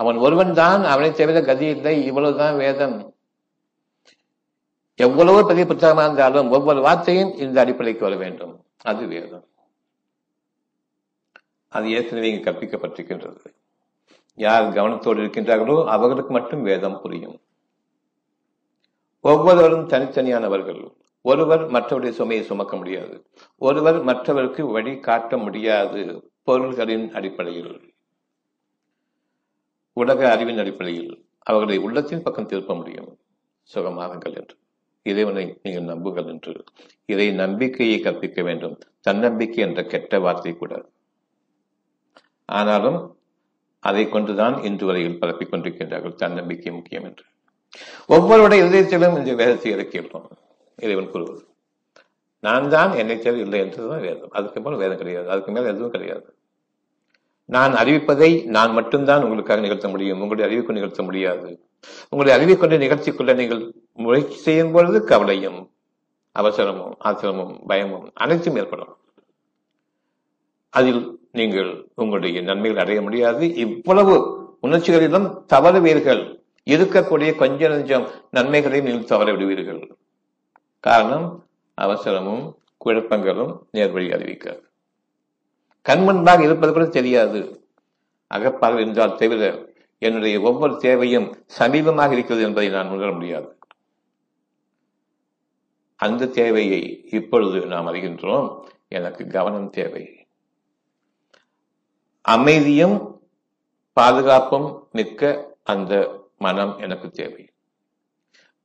அவன் ஒருவன் தான், அவனை தவிர கதி இல்லை. இவ்வளவுதான் வேதம். எவ்வளவோ பெரிய புத்தகமாக இருந்தாலும் ஒவ்வொரு வார்த்தையும் இந்த அடிப்படைக்கு வர வேண்டும். அது வேதம். அது ஏற்கனவே இங்கு கற்பிக்கப்பட்டிருக்கின்றது. யார் கவனத்தோடு இருக்கின்றார்களோ அவர்களுக்கு மட்டும் வேதம் புரியும். ஒவ்வொருவரும் தனித்தனியானவர்கள். ஒருவர் மற்றவருடைய சுமையை சுமக்க முடியாது. ஒருவர் மற்றவருக்கு வழி காட்ட முடியாது. பொருள்களின் அடிப்படையில், உலக அறிவின் அடிப்படையில் அவர்களை உள்ளத்தின் பக்கம் திருப்ப முடியும். சுகமாகுங்கள் என்று, இறைவனை நீங்கள் நம்புங்கள் என்று, இறை நம்பிக்கையை கற்பிக்க வேண்டும். தன்னம்பிக்கை என்ற கெட்ட வார்த்தை கூட. ஆனாலும் அதை கொண்டுதான் இன்று வரையில் பரப்பிக் கொண்டிருக்கின்றார்கள். தன்னம்பிக்கை முக்கியம் என்று ஒவ்வொருடைய இதயத்திலும் இந்த வேதத்தை இறக்கிவிட்டோம். இறைவன் கூறுவது நான் தான், என்னை தேவை இல்லை என்றுதான் வேதம். அதுக்கப்புறம் வேதம் கிடையாது. அதுக்கு மேல எதுவும் கிடையாது. நான் அறிவிப்பதை நான் மட்டும்தான் உங்களுக்காக நிகழ்த்த முடியும். உங்களுடைய அறிவிக்கொண்டு நிகழ்த்த முடியாது. உங்களுடைய அறிவிக்கொண்டு நிகழ்ச்சிக்குள்ள நீங்கள் முயற்சி செய்யும் பொழுது கவலையும் அவசரமும் ஆசிரமும் பயமும் அனைத்தும் ஏற்படும். அதில் நீங்கள் உங்களுடைய நன்மைகள் அடைய முடியாது. இவ்வளவு உணர்ச்சிகளிலும் தவறுவீர்கள். இருக்கக்கூடிய கொஞ்ச நஞ்சம் நன்மைகளை நீங்கள் தவற விடுவீர்கள். காரணம், அவசரமும் குழப்பங்களும் நேர்வழி அறிவிக்காது. கண்மண்டாக இருப்பது கூட தெரியாது. அகப்பாக என்றால் தவிர என்னுடைய ஒவ்வொரு தேவையும் சமீபமாக இருக்கிறது என்பதை நான் உணர முடியாது. அந்த தேவையை இப்பொழுது நாம் அறிகின்றோம். எனக்கு கவனம் தேவை. அமைதியும் பாதுகாப்பும் மிக்க அந்த மனம் எனக்கு தேவை.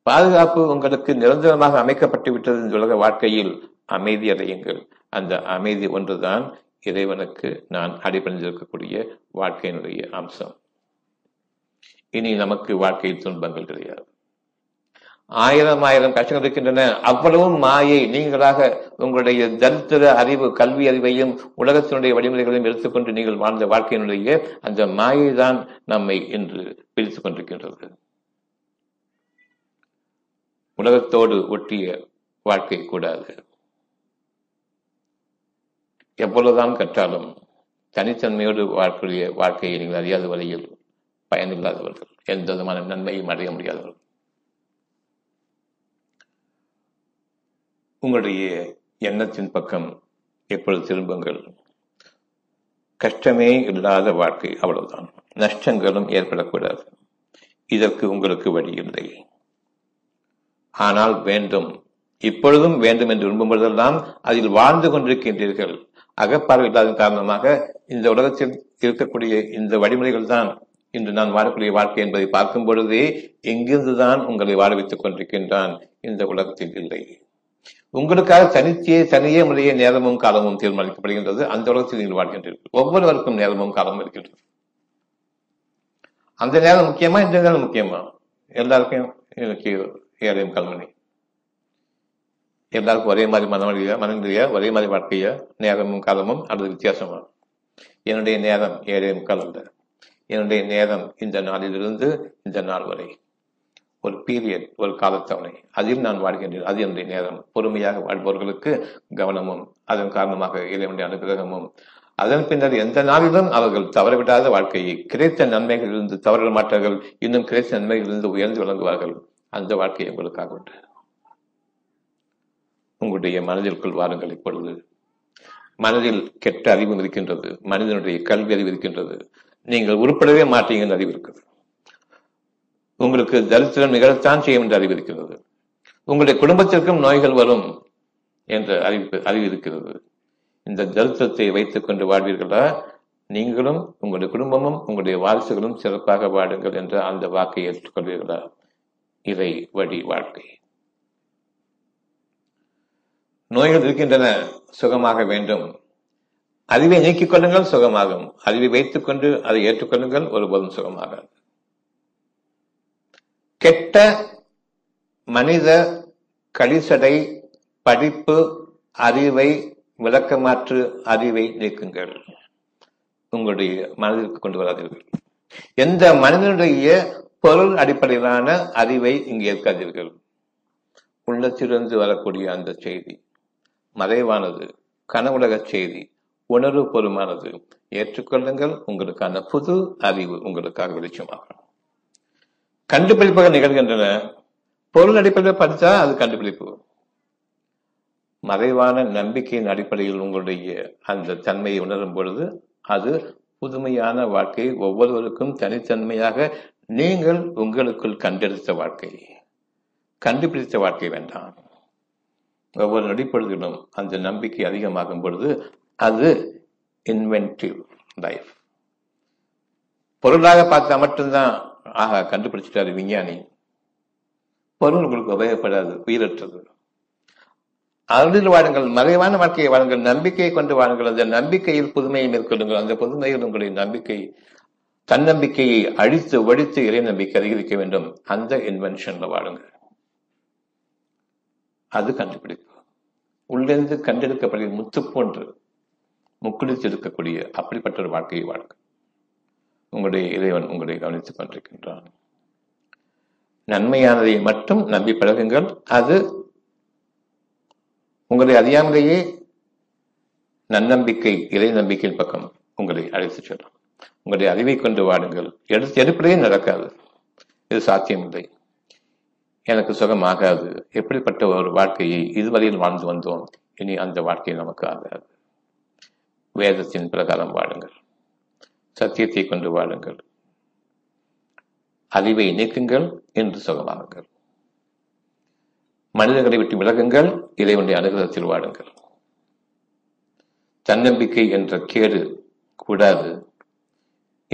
பாதுகாப்பு உங்களுக்கு நிரந்தரமாக அமைக்கப்பட்டு விட்டது. இந்த உலக வாழ்க்கையில் அமைதி அடையுங்கள். அந்த அமைதி ஒன்றுதான் இறைவனுக்கு நான் அடிபணிந்திருக்கக்கூடிய வாழ்க்கையினுடைய அம்சம். இனி நமக்கு வாழ்க்கையில் துன்பங்கள் கிடையாது. ஆயிரம் ஆயிரம் கஷ்டங்கள் இருக்கின்றன. அவ்வளவும் மாயை. நீங்களாக உங்களுடைய தரித்திர அறிவு, கல்வி அறிவையும் உலகத்தினுடைய வழிமுறைகளையும் எடுத்துக்கொண்டு நீங்கள் வாழ்ந்த வாழ்க்கையினுடைய அந்த மாயை தான் நம்மை இன்று பிரித்துக் கொண்டிருக்கின்றது. உலகத்தோடு ஒட்டிய வாழ்க்கை கூடாது. எவ்வளவுதான் கற்றாலும் தனித்தன்மையோடு வாழக்கூடிய வாழ்க்கையை நீங்கள் அறியாத வரையில் பயனில்லாதவர்கள், எந்த விதமான நன்மையும் அடைய முடியாதவர்கள். உங்களுடைய எண்ணத்தின் பக்கம் எப்பொழுது திரும்புங்கள். கஷ்டமே இல்லாத வாழ்க்கை அவ்வளவுதான். நஷ்டங்களும் ஏற்படக்கூடாது. இதற்கு உங்களுக்கு வழி இல்லை. ஆனால் வேண்டும், இப்பொழுதும் வேண்டும் என்று விரும்பும்போதெல்லாம் அதில் வாழ்ந்து கொண்டிருக்கின்றீர்கள். அகப்பார்வை இல்லாத காரணமாக இந்த உலகத்தில் இருக்கக்கூடிய இந்த வழிமுறைகள் தான் இன்று நான் வாழக்கூடிய வாழ்க்கை என்பதை பார்க்கும் பொழுதே எங்கிருந்துதான் உங்களை வாழ வைத்துக் கொண்டிருக்கின்றான். இந்த உலகத்தில் இல்லை. உங்களுக்காக தனியே முறையே நேரமும் காலமும் தீர்மானிக்கப்படுகின்றது. அந்த உலகத்தில் நீங்கள் வாழ்கின்றீர்கள். ஒவ்வொருவருக்கும் நேரமும் காலமும் இருக்கின்றது. அந்த நேரம் முக்கியமா, இந்த நேரம் முக்கியமா? எல்லாருக்கும் எனக்கு ஏழையும் கல்மணி. எல்லாருக்கும் ஒரே மாதிரி மனநிலையா, ஒரே மாதிரி வாழ்க்கையா? நேரமும் காலமும் அல்லது வித்தியாசமா? என்னுடைய நேரம் ஏழையும் கலந்த என்னுடைய நேரம் இந்த நாளிலிருந்து இந்த நாள் வரை ஒரு பீரியட், ஒரு காலத்தவணை, அதில் நான் வாழ்கின்றேன். அது என்னுடைய நேரம். பொறுமையாக வாழ்பவர்களுக்கு கவனமும் அதன் காரணமாக இறைவனுடைய அனுகிரகமும் அதன் பின்னர் எந்த நாளிலும் அவர்கள் தவறவிடாத வாழ்க்கையை, கிடைத்த நன்மைகளிலிருந்து தவற மாட்டார்கள். இன்னும் கிடைத்த நன்மைகளிலிருந்து உயர்ந்து விளங்குவார்கள். அந்த வாழ்க்கையை உங்களுக்காக உண்டு. உங்களுடைய மனதிற்குள் வாருங்கள். இப்பொழுது மனதில் கெட்ட அறிவும் இருக்கின்றது. மனிதனுடைய கல்வி அறிவு இருக்கின்றது. நீங்கள் உருப்படவே மாட்டீங்கன்னு அறிவு இருக்கிறது. உங்களுக்கு தரித்திரம் நிகழத்தான் செய்யும் என்று அறிவு இருக்கிறது. உங்களுடைய குடும்பத்திற்கும் நோய்கள் வரும் என்ற அறிவு இருக்கிறது. இந்த தரித்திரத்தை வைத்துக் கொண்டு வாழ்வீர்களா? நீங்களும் உங்களுடைய குடும்பமும் உங்களுடைய வாரிசுகளும் சிறப்பாக வாடுங்கள் என்ற அந்த வாக்கை ஏற்றுக்கொள்வீர்களா? இறை வழி வாழ்க்கை. நோய்கள் இருக்கின்றன, சுகமாக வேண்டும். அறிவை நீக்கிக் கொள்ளுங்கள், சுகமாகும். அறிவை வைத்துக் கொண்டு அதை ஏற்றுக்கொள்ளுங்கள், ஒருபோதும் சுகமாகாது. கெட்ட மனித கழிசடை படிப்பு அறிவை, விளக்கமாற்று அறிவை நீக்குங்கள். உங்களுடைய மனதிற்கு கொண்டு வராதீர்கள். எந்த மனிதனுடைய பொருள் அடிப்படையிலான அறிவை இங்கு ஏற்காதீர்கள். உள்ளத்திலிருந்து வரக்கூடிய அந்த செய்தி மறைவானது, கனவுலக செய்தி, உணர்வு பொருமானது ஏற்றுக்கொள்ளுங்கள். உங்களுக்கான புது அறிவு உங்களுக்காக வெளிச்சமாகும். கண்டுபிடிப்பாக நிகழ்கின்றன. பொருள் அடிப்படையில் படித்தா அது கண்டுபிடிப்பு. மறைவான நம்பிக்கையின் அடிப்படையில் உங்களுடைய அந்த தன்மையை உணரும் பொழுது அது புதுமையான வாழ்க்கை. ஒவ்வொருவருக்கும் தனித்தன்மையாக நீங்கள் உங்களுக்குள் கண்டெடுத்த வாழ்க்கை, கண்டுபிடித்த வாழ்க்கை வேண்டாம். ஒவ்வொரு நடிப்பொழுதிலும் அந்த நம்பிக்கை அதிகமாகும் பொழுது அது இன்வென்டிவ் லைஃப். பொருளாக பார்த்தா மட்டும்தான் ஆக கண்டுபிடிச்சிட்டாரு விஞ்ஞானி. பொருள் உங்களுக்கு உபயோகப்படாது, உயிரற்றது. அருளில் வாடுங்கள், மறைவான வாழ்க்கையை வாடுங்கள், நம்பிக்கையை கொண்டு வாடுங்கள். அந்த நம்பிக்கையில் புதுமையை மேற்கொள்ளுங்கள். அந்த புதுமையில் உங்களுடைய நம்பிக்கை, தன்னம்பிக்கையை அழித்து ஒழித்து இறை நம்பிக்கை அதிகரிக்க வேண்டும். அந்த இன்வென்ஷன்ல வாடுங்க. அது கண்டுபிடிப்பு. உள்ளிருந்து கண்டெடுக்கப்படுகிற முத்து போன்று முக்குளித்து இருக்கக்கூடிய அப்படிப்பட்ட ஒரு வாழ்க்கையை வாழ்க்கை உங்களுடைய இறைவன் உங்களை கவனித்துக் கொண்டிருக்கின்றான். நன்மையானதை மட்டும் நம்பி பழகுங்கள். அது உங்களை அறியாமலேயே நன்னம்பிக்கை, இறை நம்பிக்கையின் பக்கம் உங்களை அழைத்து செல்லும். உங்களுடைய அறிவை கொண்டு வாடுங்கள். எடுப்படையே நடக்காது, இது சாத்தியமில்லை. எனக்கு சுகமாகாது. எப்படிப்பட்ட ஒரு வாழ்க்கையை இதுவரையில் வாழ்ந்து வந்தோம், இனி அந்த வாழ்க்கை நமக்கு ஆகாது. வேதத்தின் பிரகாரம் வாழுங்கள், சத்தியத்தை கொண்டு வாழுங்கள், அறிவை நீக்குங்கள் என்று சுகமாகுங்கள். மனிதர்களை விட்டு விலகுங்கள், இறைவனுடைய அனுகிரகத்தில் வாழுங்கள். தன்னம்பிக்கை என்ற கேடு கூடாது.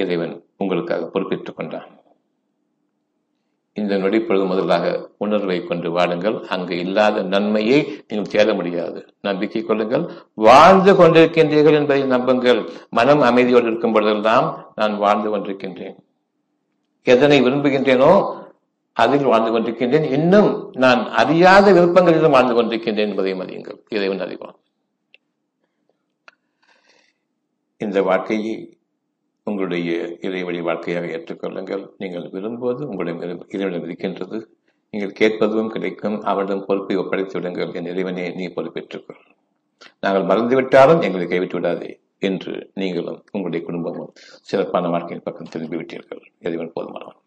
இறைவன் உங்களுக்காக பொறுப்பேற்றுக் கொண்டான். இந்த நொடிப்பொழுது முதலாக உணர்வை கொண்டு வாழுங்கள். அங்கு இல்லாத நன்மையை நீங்கள் தேட முடியாது. நம்பிக்கை கொள்ளுங்கள். வாழ்ந்து கொண்டிருக்கின்றீர்கள் என்பதை நம்புங்கள். மனம் அமைதியோடு இருக்கும் பொழுதெல்லாம் நான் வாழ்ந்து கொண்டிருக்கின்றேன், எதனை விரும்புகின்றேனோ அதில் வாழ்ந்து கொண்டிருக்கின்றேன், இன்னும் நான் அறியாத விருப்பங்களிலும் வாழ்ந்து கொண்டிருக்கின்றேன் என்பதை அறியுங்கள். இறைவன் அறிவான். இந்த வாழ்க்கையை உங்களுடைய இறைவழி வாழ்க்கையாக ஏற்றுக்கொள்ளுங்கள். நீங்கள் விரும்புவது உங்களுடைய இறைவனிடம் இருக்கின்றது. நீங்கள் கேட்பதும் கிடைக்கும். அவரிடம் பொறுப்பை ஒப்படைத்து விடுங்கள். என் இறைவனே, நீ பொறுப்பேற்றுக்கொள், நாங்கள் மறந்துவிட்டாலும் எங்களை கைவிட்டு விடாதே என்று நீங்களும் உங்களுடைய குடும்பமும் சிறப்பான வாழ்க்கையின் பக்கம் திரும்பிவிட்டீர்கள். இறைவன் போதுமானவன்.